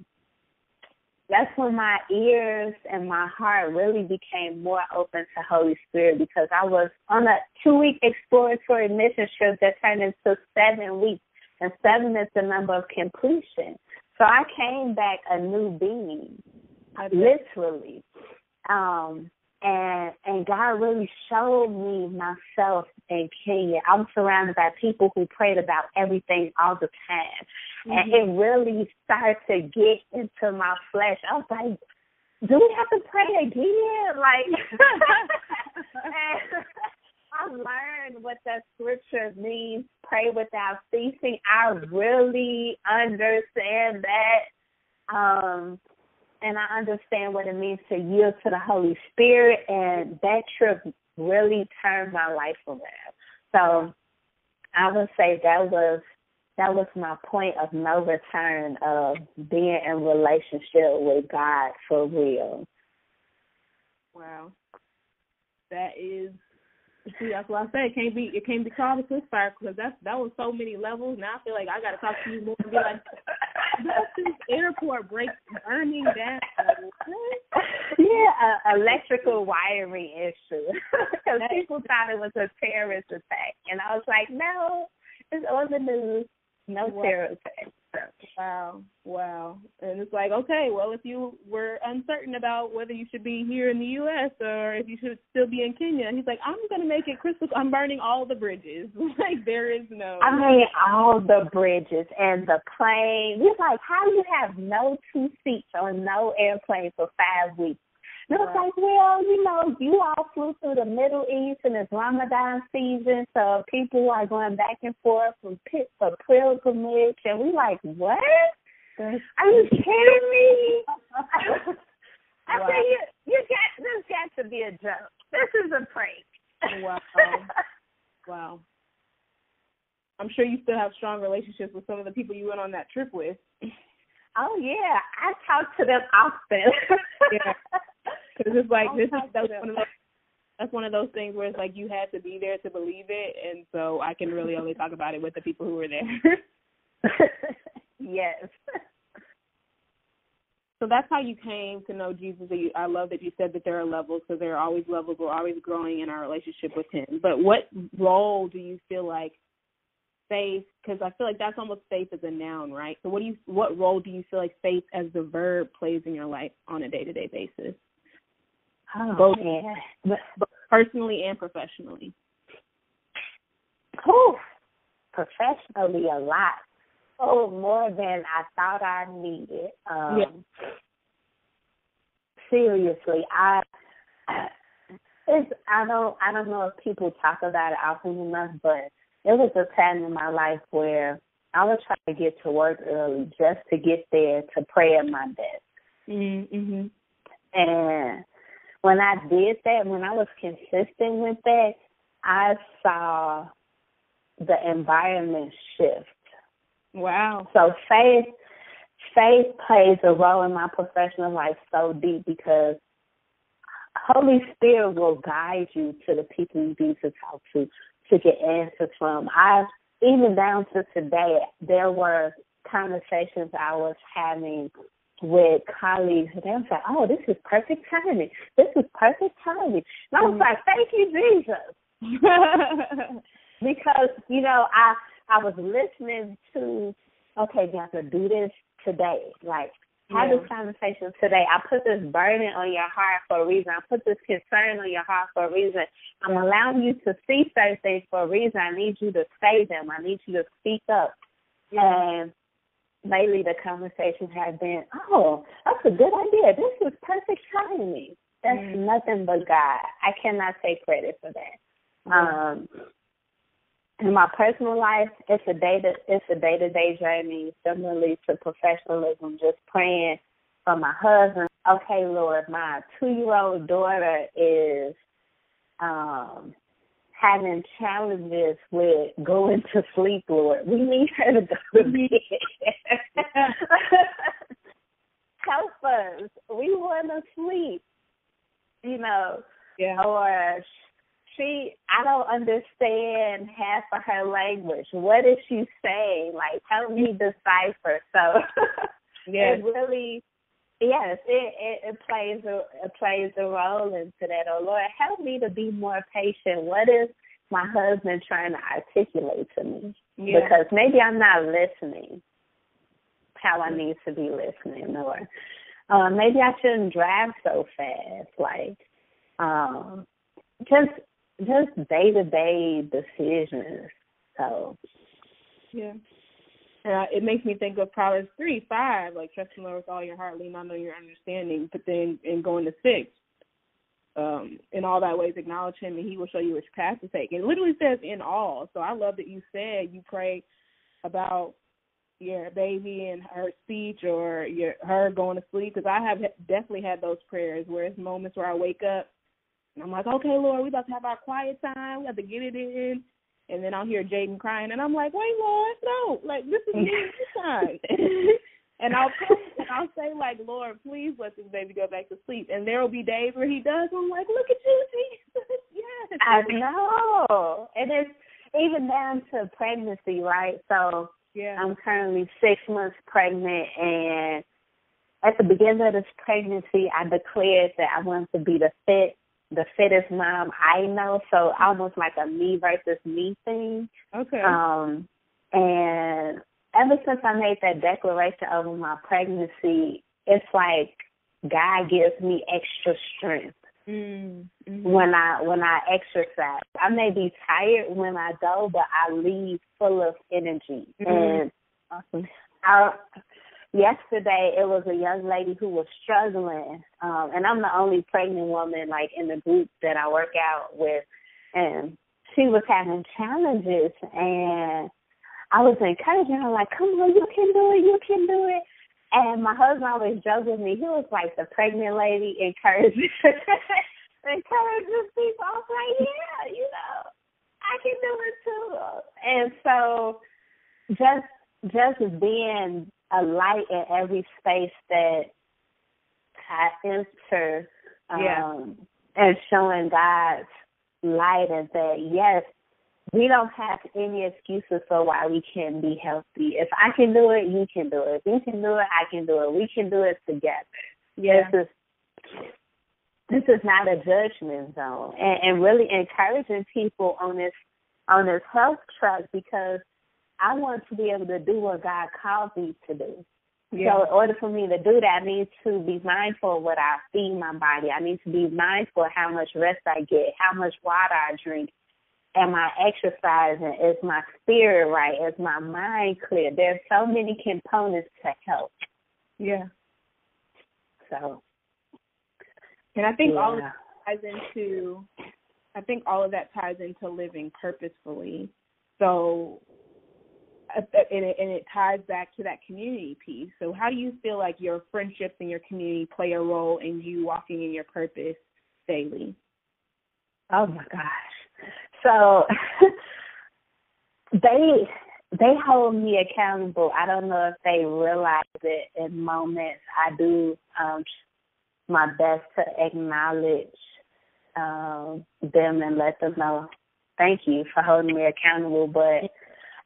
that's when my ears and my heart really became more open to Holy Spirit, because I was on a 2-week exploratory mission trip that turned into 7 weeks, and 7 is the number of completion. So I came back a new being, literally. And God really showed me myself in Kenya. I'm surrounded by people who prayed about everything all the time. Mm-hmm. And it really started to get into my flesh. I was like, do we have to pray again? I learned what that scripture means, pray without ceasing. I really understand that. And I understand what it means to yield to the Holy Spirit, and that trip really turned my life around. So I would say that was my point of no return of being in relationship with God for real. Wow. That is, that's what I say. It can't be called a quickfire, because that was so many levels. Now I feel like I got to talk to you more and be like, this airport breaks burning down. Yeah, electrical wiring issue. Because people thought it was a terrorist attack, and I was like, no, it's on the news. No terrorist attack. Wow. And it's like, okay, well, if you were uncertain about whether you should be here in the U.S. or if you should still be in Kenya, he's like, I'm going to make it crystal. I'm burning all the bridges. There is no. I mean, all the bridges and the plane. It's like, how do you have no 2 seats on no airplane for 5 weeks? And it's like, you all flew through the Middle East, and it's Ramadan season, so people are going back and forth from pit for pilgrimage, and we like, what? Are you kidding me? I said, this got to be a joke. This is a prank. Wow. I'm sure you still have strong relationships with some of the people you went on that trip with. Oh, yeah. I talk to them often. Yeah. Because it's like that's one of those things where it's like you had to be there to believe it, and so I can really only talk about it with the people who were there. Yes. So that's how you came to know Jesus. I love that you said that there are levels, because there are always levels. We're always growing in our relationship with him. But what role do you feel like faith, because I feel like that's almost faith as a noun, right? So what role do you feel like faith as the verb plays in your life on a day-to-day basis? Oh, both personally and professionally. Whew. Professionally a lot. Oh, more than I thought I needed. Seriously, I don't know if people talk about it often enough, but there was a time in my life where I would try to get to work early just to get there to pray at my desk. Mm-hmm. And when I did that, when I was consistent with that, I saw the environment shift. Wow. So faith plays a role in my professional life so deep, because Holy Spirit will guide you to the people you need to talk to get answers from. Even down to today, there were conversations I was having with colleagues, and they was like, oh, this is perfect timing. This is perfect timing. And I was like, thank you, Jesus. Because, you know, I was listening to, okay, you have to do this today. Like, have this conversation today. I put this burden on your heart for a reason. I put this concern on your heart for a reason. I'm allowing you to see certain things for a reason. I need you to say them. I need you to speak up. And lately the conversation has been, oh, that's a good idea. This is perfect timing. That's nothing but God. I cannot take credit for that. In my personal life, it's a day-to-day journey, similarly to professionalism, just praying for my husband. Okay, Lord, my 2-year-old daughter is having challenges with going to sleep, Lord. We need her to go to bed. Help us. We want to sleep, you know, or... I don't understand half of her language. What is she saying? Like, help me decipher. So it plays a role into that. Oh, Lord, help me to be more patient. What is my husband trying to articulate to me? Yeah. Because maybe I'm not listening how I need to be listening, or maybe I shouldn't drive so fast. Like, just day-to-day decisions. So, it makes me think of Proverbs 3:5, like, trust in the Lord with all your heart, lean not on your understanding, but then in going to 6, in all thy ways acknowledge him, and he will show you which path to take. It literally says in all. So I love that you said you pray about your baby and her speech, or her going to sleep, because I have definitely had those prayers where it's moments where I wake up and I'm like, okay, Lord, we're about to have our quiet time. We have to get it in. And then I'll hear Jaden crying, and I'm like, wait, Lord, no. Like, this is the time. And I'll say, like, Lord, please let this baby go back to sleep. And there will be days where he does. I'm like, look at you, Jesus. Yes. I know. And it's even down to pregnancy, right? So I'm currently 6 months pregnant, and at the beginning of this pregnancy, I declared that I wanted to be the fittest mom I know, so almost like a me versus me thing. Okay. And ever since I made that declaration over my pregnancy, it's like God gives me extra strength when I exercise. I may be tired when I go, but I leave full of energy. Mm-hmm. And yesterday, it was a young lady who was struggling, and I'm the only pregnant woman, like, in the group that I work out with, and she was having challenges, and I was encouraging her, like, come on, you can do it, and my husband always joked with me. He was like, the pregnant lady encourages people. I was like, yeah, you know, I can do it, too, and so just being a light in every space that I enter and showing God's light is that, yes, we don't have any excuses for why we can't be healthy. If I can do it, you can do it. If you can do it, I can do it. We can do it together. Yeah. This is not a judgment zone, and really encouraging people on this health track, because I want to be able to do what God called me to do. Yeah. So in order for me to do that, I need to be mindful of what I feed my body. I need to be mindful of how much rest I get, how much water I drink. Am I exercising? Is my spirit right? Is my mind clear? There's so many components to health. Yeah. So. And I think all of that ties into living purposefully. So, and it ties back to that community piece. So how do you feel like your friendships and your community play a role in you walking in your purpose daily? Oh my gosh. So they hold me accountable. I don't know if they realize it in moments. I do my best to acknowledge them and let them know, thank you for holding me accountable. But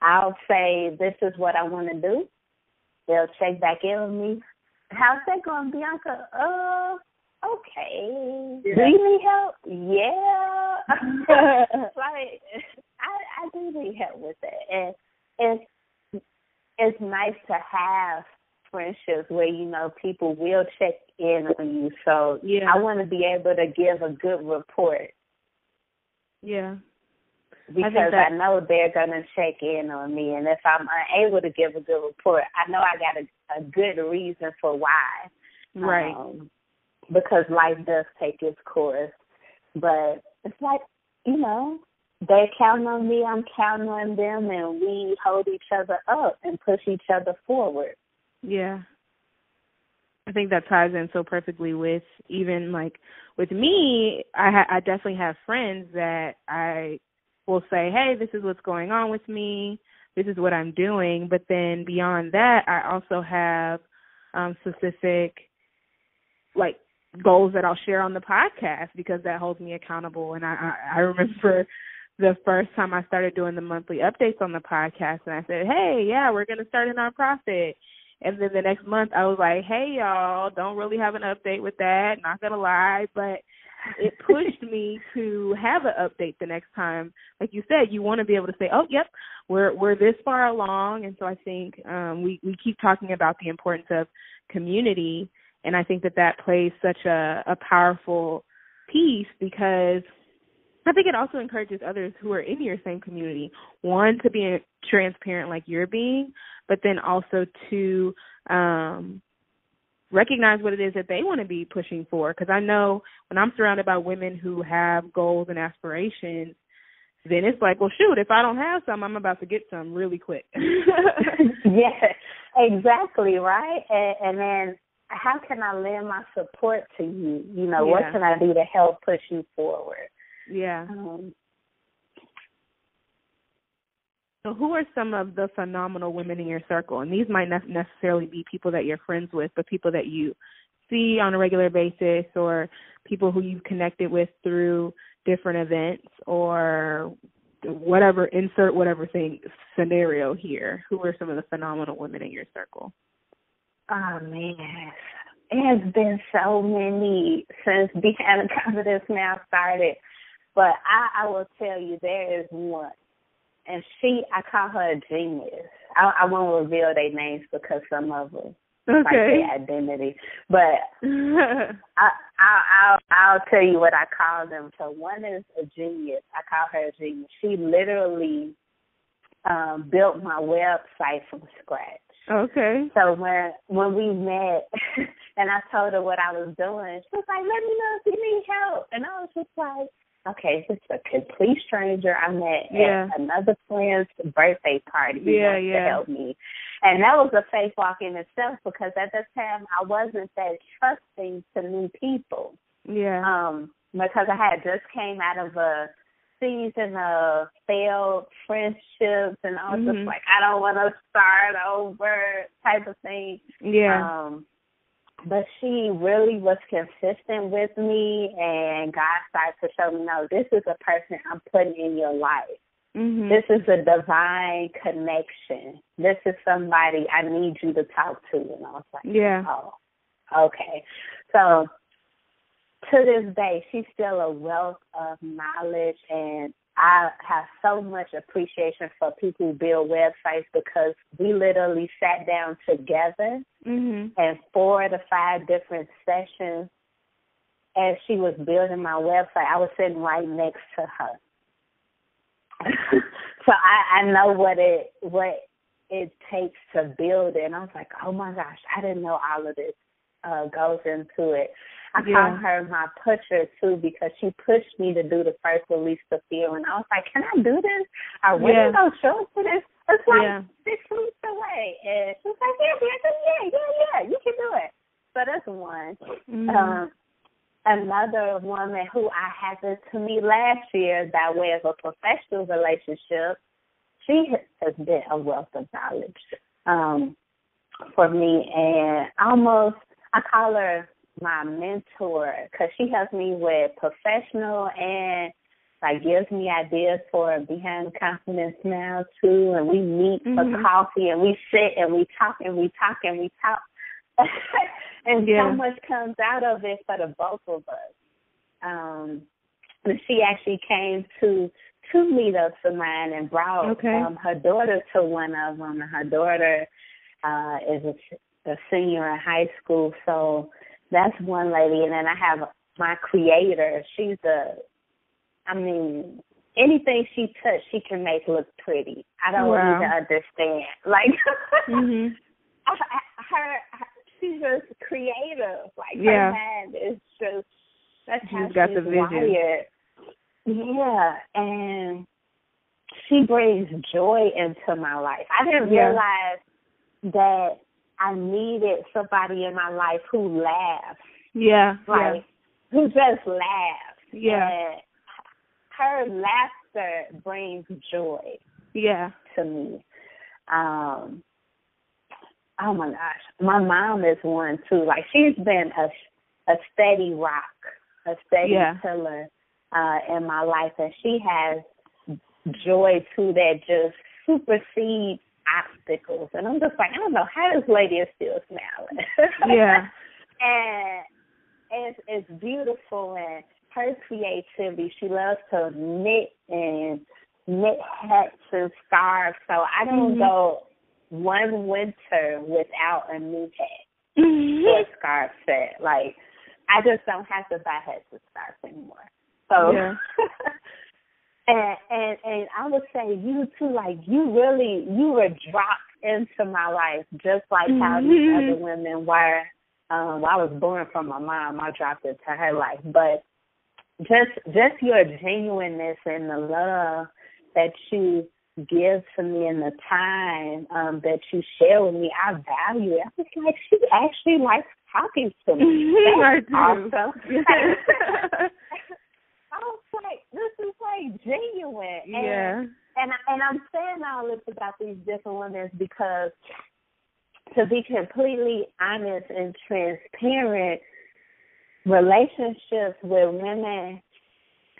I'll say, this is what I want to do. They'll check back in with me. How's that going, Bianca? Okay. Yeah. Do you need help? Yeah. Like, I do need help with that. And it's nice to have friendships where, you know, people will check in on you. So yeah. I want to be able to give a good report. Yeah. Because I know they're going to check in on me. And if I'm unable to give a good report, I know I got a good reason for why. Right. Because life does take its course. But it's like, you know, they're counting on me, I'm counting on them, and we hold each other up and push each other forward. Yeah. I think that ties in so perfectly with even, like, with me, I definitely have friends that I will say, hey, this is what's going on with me, this is what I'm doing. But then beyond that, I also have specific, like, goals that I'll share on the podcast because that holds me accountable. And I remember the first time I started doing the monthly updates on the podcast, and I said, hey, yeah, we're going to start a nonprofit. And then the next month I was like, hey, y'all, don't really have an update with that, not going to lie, but it pushed me to have an update the next time. Like you said, you want to be able to say, oh, yep, we're this far along. And so I think we keep talking about the importance of community, and I think that plays such a powerful piece, because I think it also encourages others who are in your same community, one, to be transparent like you're being, but then also to recognize what it is that they want to be pushing for. Because I know when I'm surrounded by women who have goals and aspirations, then it's like, well, shoot, if I don't have some, I'm about to get some really quick. Yeah, exactly, right? And then how can I lend my support to you? You know, yeah. What can I do to help push you forward? Yeah. So who are some of the phenomenal women in your circle? And these might not necessarily be people that you're friends with, but people that you see on a regular basis, or people who you've connected with through different events, or whatever, insert whatever thing scenario here. Who are some of the phenomenal women in your circle? Oh, man. There's been so many since Behind the Confidence Now started. But I will tell you, there is one. And I call her a genius. I won't reveal their names because some of them like their identity. But I'll tell you what I call them. So one is a genius. I call her a genius. She literally built my website from scratch. Okay. So when we met and I told her what I was doing, she was like, let me know if you need help. And I was just like, okay, it's a complete stranger I met at another friend's birthday party to help me. And that was a faith walk in itself, because at that time I wasn't that trusting to new people. Yeah. Because I had just came out of a season of failed friendships, and I was just like, I don't want to start over type of thing. Yeah. But she really was consistent with me, and God started to show me, no, this is a person I'm putting in your life. Mm-hmm. This is a divine connection. This is somebody I need you to talk to. And I was like, yeah. Oh, okay. So to this day, she's still a wealth of knowledge, and I have so much appreciation for people who build websites, because we literally sat down together mm-hmm. in 4 to 5 different sessions. As she was building my website, I was sitting right next to her. So I know what it takes to build it. And I was like, oh, my gosh, I didn't know all of this goes into it. I found her my picture, too, because she pushed me to do the first release to feel. And I was like, can I do this? I really don't show up for this. It's like 6 weeks away. And she was like, yeah, you can do it. So that's one. Mm-hmm. Another woman who I happened to meet last year by way of a professional relationship, she has been a wealth of knowledge for me. And almost, I call her my mentor, because she helps me with professional and like gives me ideas for Behind the Confidence Now too. And we meet mm-hmm. for coffee, and we sit and we talk and we talk and we talk. And so much comes out of it for the both of us. And she actually came to 2 meetups of mine and brought her daughter to one of them. Her daughter is a senior in high school, so that's one lady. And then I have my creator. She's anything she touched, she can make look pretty. I don't want you to understand. Like, mm-hmm. She's just creative. Like, her mind is just, that's how she's got the vision. Yeah, and she brings joy into my life. I didn't realize that I needed somebody in my life who laughs. Yeah. Like, who just laughs. Yeah. And her laughter brings joy to me. Oh, my gosh. My mom is one, too. Like, she's been a steady rock, a steady pillar in my life. And she has joy, too, that just supersedes obstacles. And I'm just like, I don't know how this lady is still smiling. And it's beautiful. And her creativity, she loves to knit and knit hats and scarves. So I don't go one winter without a new hat or scarf set. Like, I just don't have to buy hats and scarves anymore. So And I would say you too, like, you were dropped into my life just like how these other women were. I was born from my mom. I dropped into her life. But just your genuineness and the love that you give to me and the time that you share with me, I value it. I was like, she actually likes talking to me. That's awesome. I was like, this is like genuine. And, and I'm saying all this about these different women because, to be completely honest and transparent, relationships with women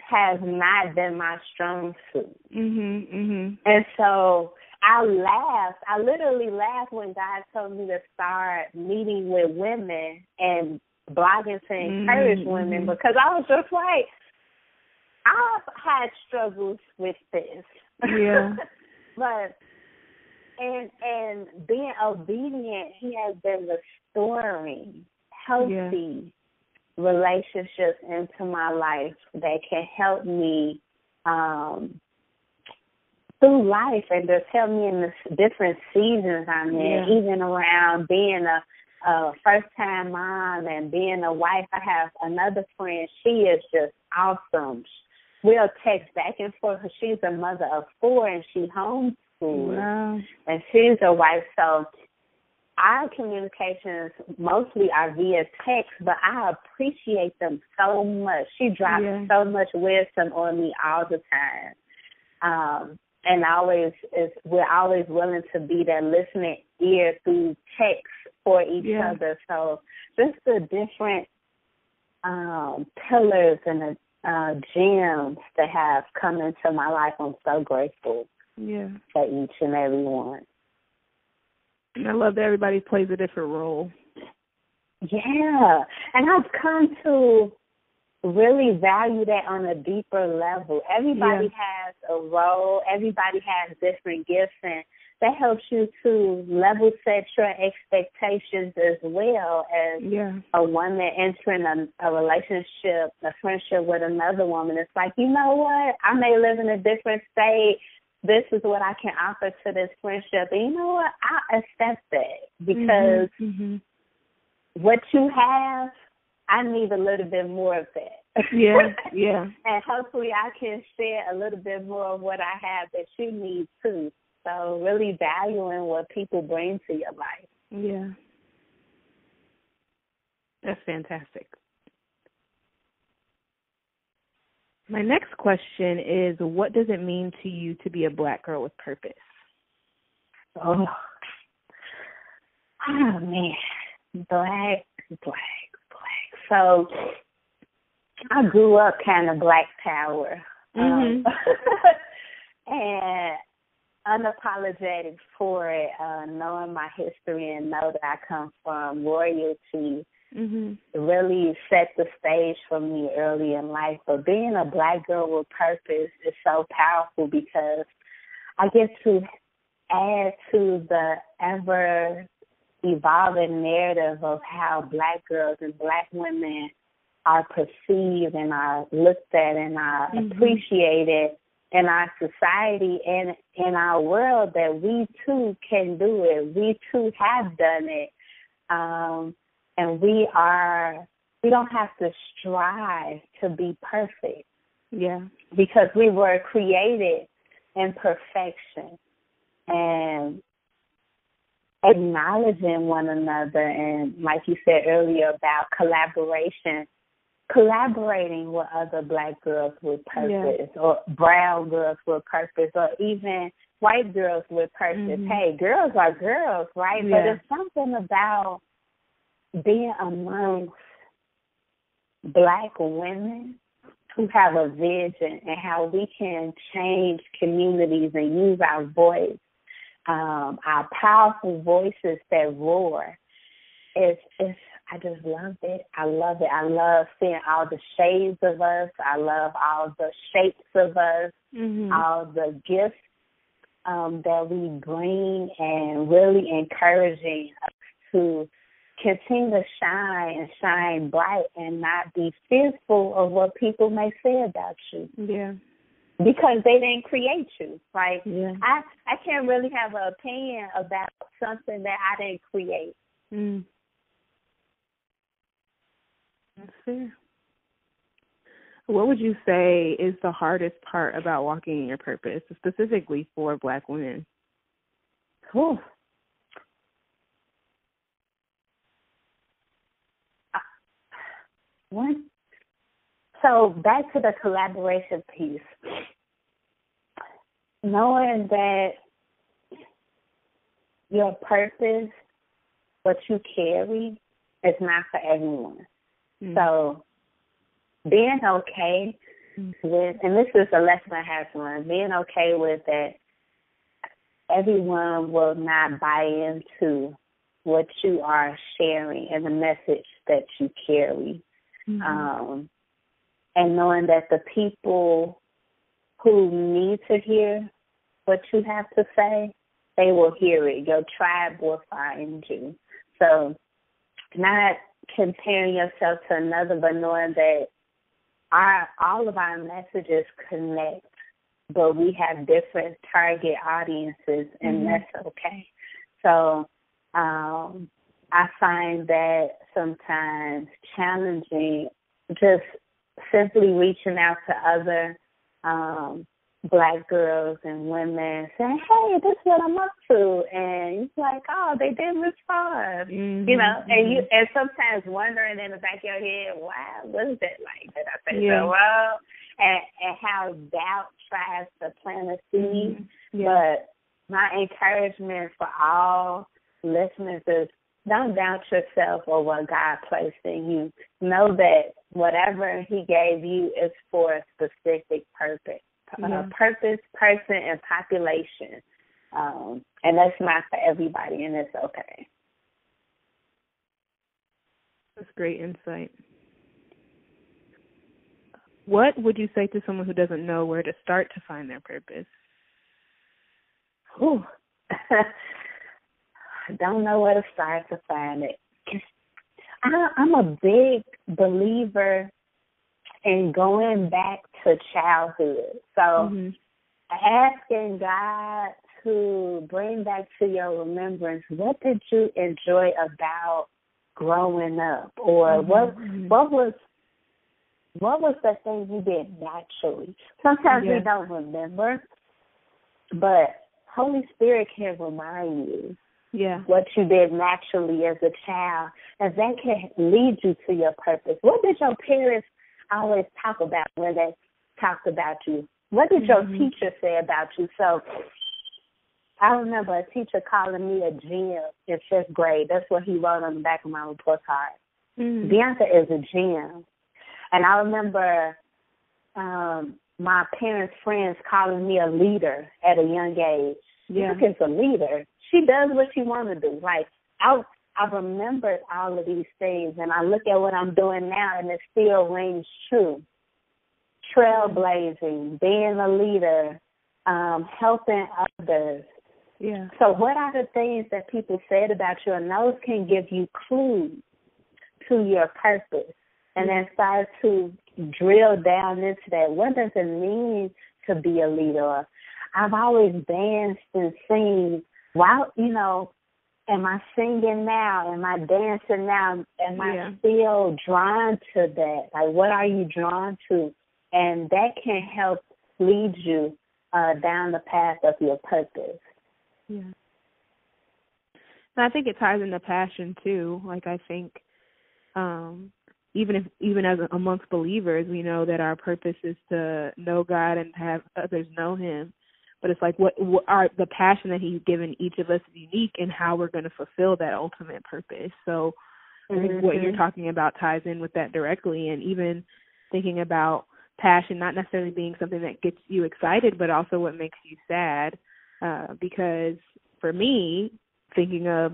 has not been my strong suit. Mm-hmm, mm-hmm. And so I laughed. I literally laughed when God told me to start meeting with women and blogging to encourage women, because I was just like, I've had struggles with this. Yeah. But and being obedient, he has been restoring healthy relationships into my life that can help me through life and just help me in the different seasons I'm in, even around being a first-time mom and being a wife. I have another friend. She is just awesome. We'll text back and forth. She's a mother of 4, and she homeschools, and she's a wife. So our communications mostly are via text, but I appreciate them so much. She drops so much wisdom on me all the time. and we're always willing to be that listening ear through text for each other. So just the different pillars and the gems that have come into my life, I'm so grateful for each and every one. And I love that everybody plays a different role. Yeah, and I've come to really value that on a deeper level. Everybody has a role. Everybody has different gifts, and that helps you to level set your expectations as well as a woman entering a relationship, a friendship with another woman. It's like, you know what? I may live in a different state. This is what I can offer to this friendship. And you know what? I accept that because what you have, I need a little bit more of that. Yeah, yeah. And hopefully I can share a little bit more of what I have that you need too. So really valuing what people bring to your life. Yeah. That's fantastic. My next question is, what does it mean to you to be a Black girl with purpose? Oh man. Black. So I grew up kind of Black power. And unapologetic for it, knowing my history and know that I come from royalty really set the stage for me early in life. But being a Black girl with purpose is so powerful because I get to add to the ever-evolving narrative of how Black girls and Black women are perceived and are looked at and are appreciated in our society and in our world, that we too can do it. We too have done it. And we don't have to strive to be perfect. Yeah. Because we were created in perfection. And acknowledging one another, and like you said earlier about collaboration, collaborating with other Black girls with purpose or brown girls with purpose or even white girls with purpose. Hey, girls are girls, right? But there's something about being amongst Black women who have a vision and how we can change communities and use our voice, our powerful voices that roar. I just love it. I love it. I love seeing all the shades of us. I love all the shapes of us, all the gifts that we bring, and really encouraging us to continue to shine and shine bright and not be fearful of what people may say about you. Yeah. Because they didn't create you. Like, I can't really have an opinion about something that I didn't create. That's fair. What would you say is the hardest part about walking in your purpose, specifically for Black women? Cool. So back to the collaboration piece. Knowing that your purpose, what you carry, is not for everyone. So being okay with, and this is a lesson I have to learn, being okay with that everyone will not buy into what you are sharing and the message that you carry. And knowing that the people who need to hear what you have to say, they will hear it. Your tribe will find you. So not comparing yourself to another, but knowing that all of our messages connect, but we have different target audiences, and that's okay. So I find that sometimes challenging, just simply reaching out to other Black girls and women saying, hey, this is what I'm up to. And it's like, oh, they didn't respond. You know, and sometimes wondering in the back of your head, wow, what is that like? Did I say so wrong? And how doubt tries to plant a seed Yeah. But my encouragement for all listeners is don't doubt yourself or what God placed in you. Know that whatever he gave you is for a specific purpose, purpose, person, and population. And that's not for everybody, and it's okay. That's great insight. What would you say to someone who doesn't know where to start to find their purpose? Ooh. I don't know where to start to find it. I'm a big believer in going back to childhood. So asking God to bring back to your remembrance, what did you enjoy about growing up? Or what was the thing you did naturally? Sometimes we don't remember, but Holy Spirit can remind you. Yeah. What you did naturally as a child, and that can lead you to your purpose. What did your parents always talk about when they talked about you? What did your teacher say about you? So I remember a teacher calling me a gem in 5th grade. That's what he wrote on the back of my report card. Mm-hmm. Bianca is a gem. And I remember my parents' friends calling me a leader at a young age. Yeah. Bianca's a leader. She does what she wants to do. Like, I remembered all of these things, and I look at what I'm doing now, and it still rings true. Trailblazing, being a leader, helping others. Yeah. So what are the things that people said about you? And those can give you clues to your purpose. And then start to drill down into that. What does it mean to be a leader? I've always danced and seen. Wow, you know, am I singing now? Am I dancing now? Am I still drawn to that? Like, what are you drawn to? And that can help lead you down the path of your purpose. Yeah. And I think it ties into passion, too. Like, I think even as amongst believers, we know that our purpose is to know God and have others know him. But it's like what are the passion that he's given each of us is unique and how we're going to fulfill that ultimate purpose. So I think what you're talking about ties in with that directly. And even thinking about passion, not necessarily being something that gets you excited, but also what makes you sad. Because for me, thinking of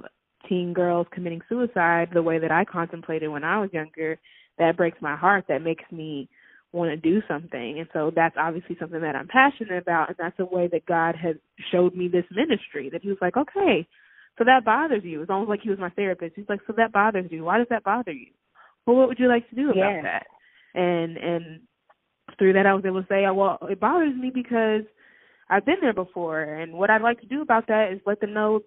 teen girls committing suicide the way that I contemplated when I was younger, that breaks my heart. That makes me want to do something. And so that's obviously something that I'm passionate about. And that's a way that God has showed me this ministry, that he was like, okay, so that bothers you. It's almost like he was my therapist. He's like, so that bothers you. Why does that bother you? Well, what would you like to do about that? And through that, I was able to say, oh, well, it bothers me because I've been there before. And what I'd like to do about that is let them know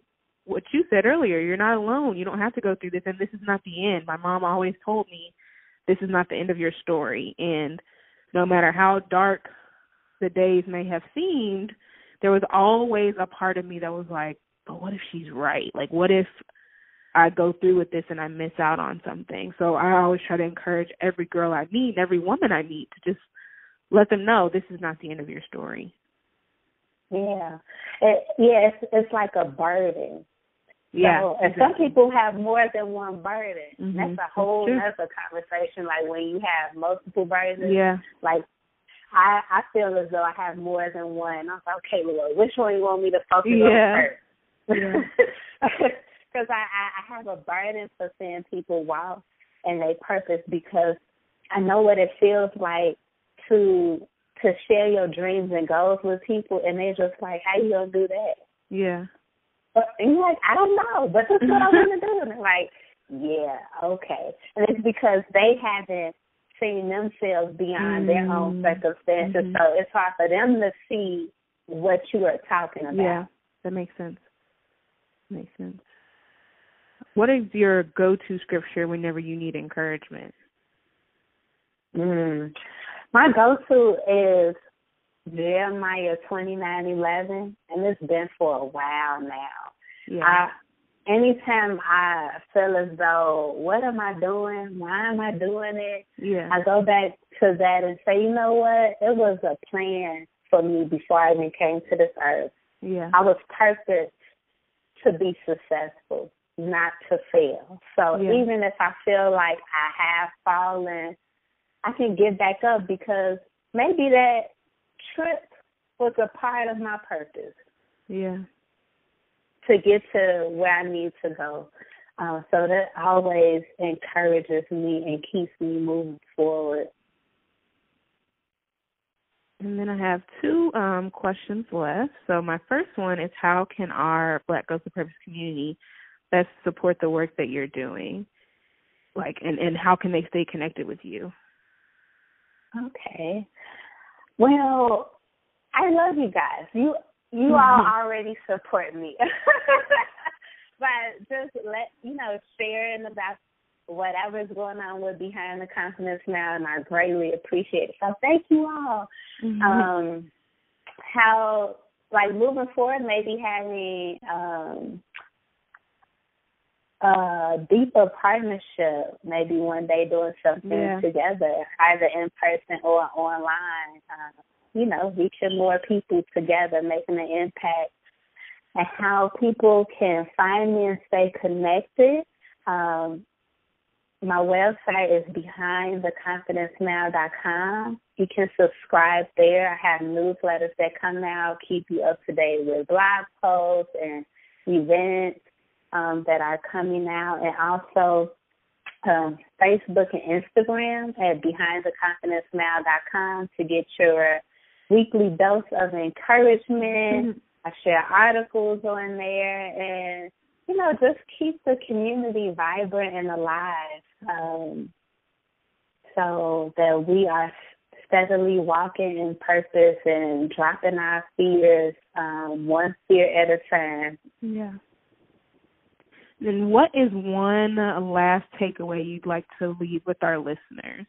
what you said earlier. You're not alone. You don't have to go through this. And this is not the end. My mom always told me, this is not the end of your story. And no matter how dark the days may have seemed, there was always a part of me that was like, but what if she's right? Like, what if I go through with this and I miss out on something? So I always try to encourage every girl I meet, every woman I meet, to just let them know this is not the end of your story. Yeah. It's like a burden. Yeah, so, and some people have more than one burden. Mm-hmm. That's a whole other conversation, like when you have multiple burdens. Yeah. Like, I feel as though I have more than one. I was like, okay, Lord, which one you want me to focus on first? Because I have a burden for seeing people walk in their purpose, because I know what it feels like to share your dreams and goals with people, and they're just like, how you going to do that? Yeah. And you're like, I don't know, but that's what I want to do. And they're like, yeah, okay. And it's because they haven't seen themselves beyond their own circumstances. Mm-hmm. So it's hard for them to see what you are talking about. Yeah, that makes sense. What is your go-to scripture whenever you need encouragement? My go-to is Jeremiah 29:11, and it's been for a while now. Yeah. Anytime I feel as though, what am I doing? Why am I doing it? Yeah. I go back to that and say, you know what? It was a plan for me before I even came to this earth. Yeah. I was purposed to be successful, not to fail. So even if I feel like I have fallen, I can get back up because maybe that trip was a part of my purpose. Yeah. To get to where I need to go. So that always encourages me and keeps me moving forward. And then I have two questions left. So my first one is, how can our Black Girls with Purpose community best support the work that you're doing? Like, and how can they stay connected with you? Okay. Well, I love you guys. You all already support me. But just let, sharing about whatever's going on with Behind the Confidence Now, and I greatly appreciate it. So thank you all. Mm-hmm. How, like, moving forward, maybe having a deeper partnership, maybe one day doing something together, either in person or online, reaching more people together, making an impact. And how people can find me and stay connected. My website is BehindTheConfidenceNow.com. You can subscribe there. I have newsletters that come out, keep you up to date with blog posts and events that are coming out. And also Facebook and Instagram at BehindTheConfidenceNow.com to get your weekly dose of encouragement. Mm-hmm. I share articles on there and, just keep the community vibrant and alive so that we are steadily walking in purpose and dropping our fears one fear at a time. Yeah. Then what is one last takeaway you'd like to leave with our listeners?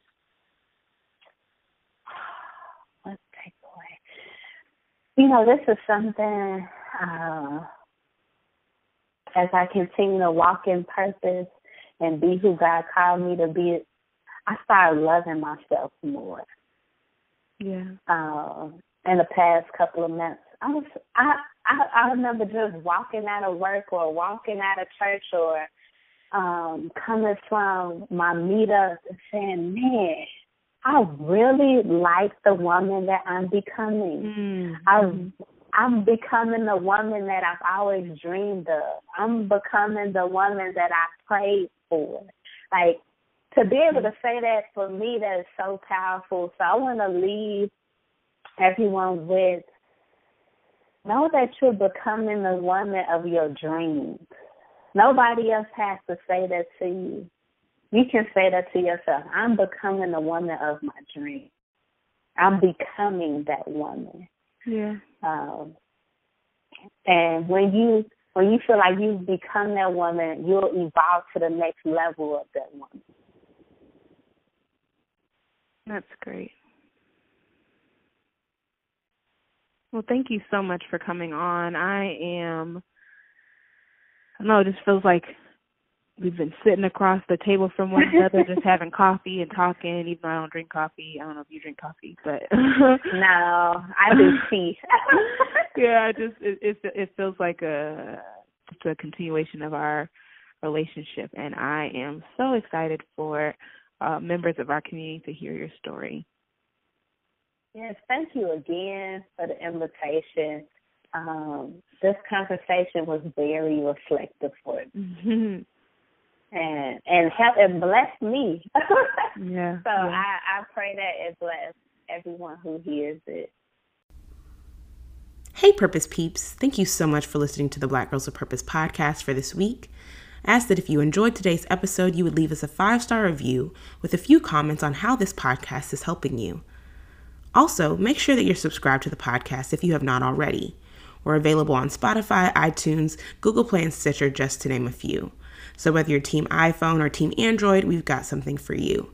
This is something, as I continue to walk in purpose and be who God called me to be, I started loving myself more. Yeah. In the past couple of months. I remember just walking out of work or walking out of church or coming from my meetups and saying, man, I really like the woman that I'm becoming. Mm-hmm. I'm becoming the woman that I've always dreamed of. I'm becoming the woman that I prayed for. Like, to be able to say that, for me, that is so powerful. So I want to leave everyone with, know that you're becoming the woman of your dreams. Nobody else has to say that to you. You can say that to yourself. I'm becoming the woman of my dream. I'm becoming that woman. Yeah. And when you feel like you've become that woman, you'll evolve to the next level of that woman. That's great. Well, thank you so much for coming on. It just feels like we've been sitting across the table from one another, just having coffee and talking, even though I don't drink coffee. I don't know if you drink coffee, but... No, I do tea. Yeah, it feels like a continuation of our relationship, and I am so excited for members of our community to hear your story. Yes, thank you again for the invitation. This conversation was very reflective for me. Mm-hmm. And help and bless me. Yeah. So yeah. I pray that it bless everyone who hears it. Hey, Purpose Peeps. Thank you so much for listening to the Black Girls with Purpose podcast for this week. I ask that if you enjoyed today's episode, you would leave us a 5-star review with a few comments on how this podcast is helping you. Also, make sure that you're subscribed to the podcast if you have not already. We're available on Spotify, iTunes, Google Play, and Stitcher, just to name a few. So whether you're Team iPhone or Team Android, we've got something for you.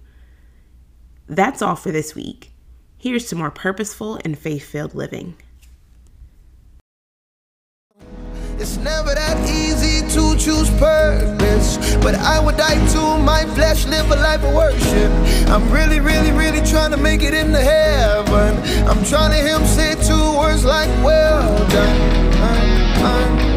That's all for this week. Here's to more purposeful and faith-filled living. It's never that easy to choose purpose, but I would die to my flesh, live a life of worship. I'm really, really, really trying to make it into heaven. I'm trying to hear him say 2 words like, well done. fun.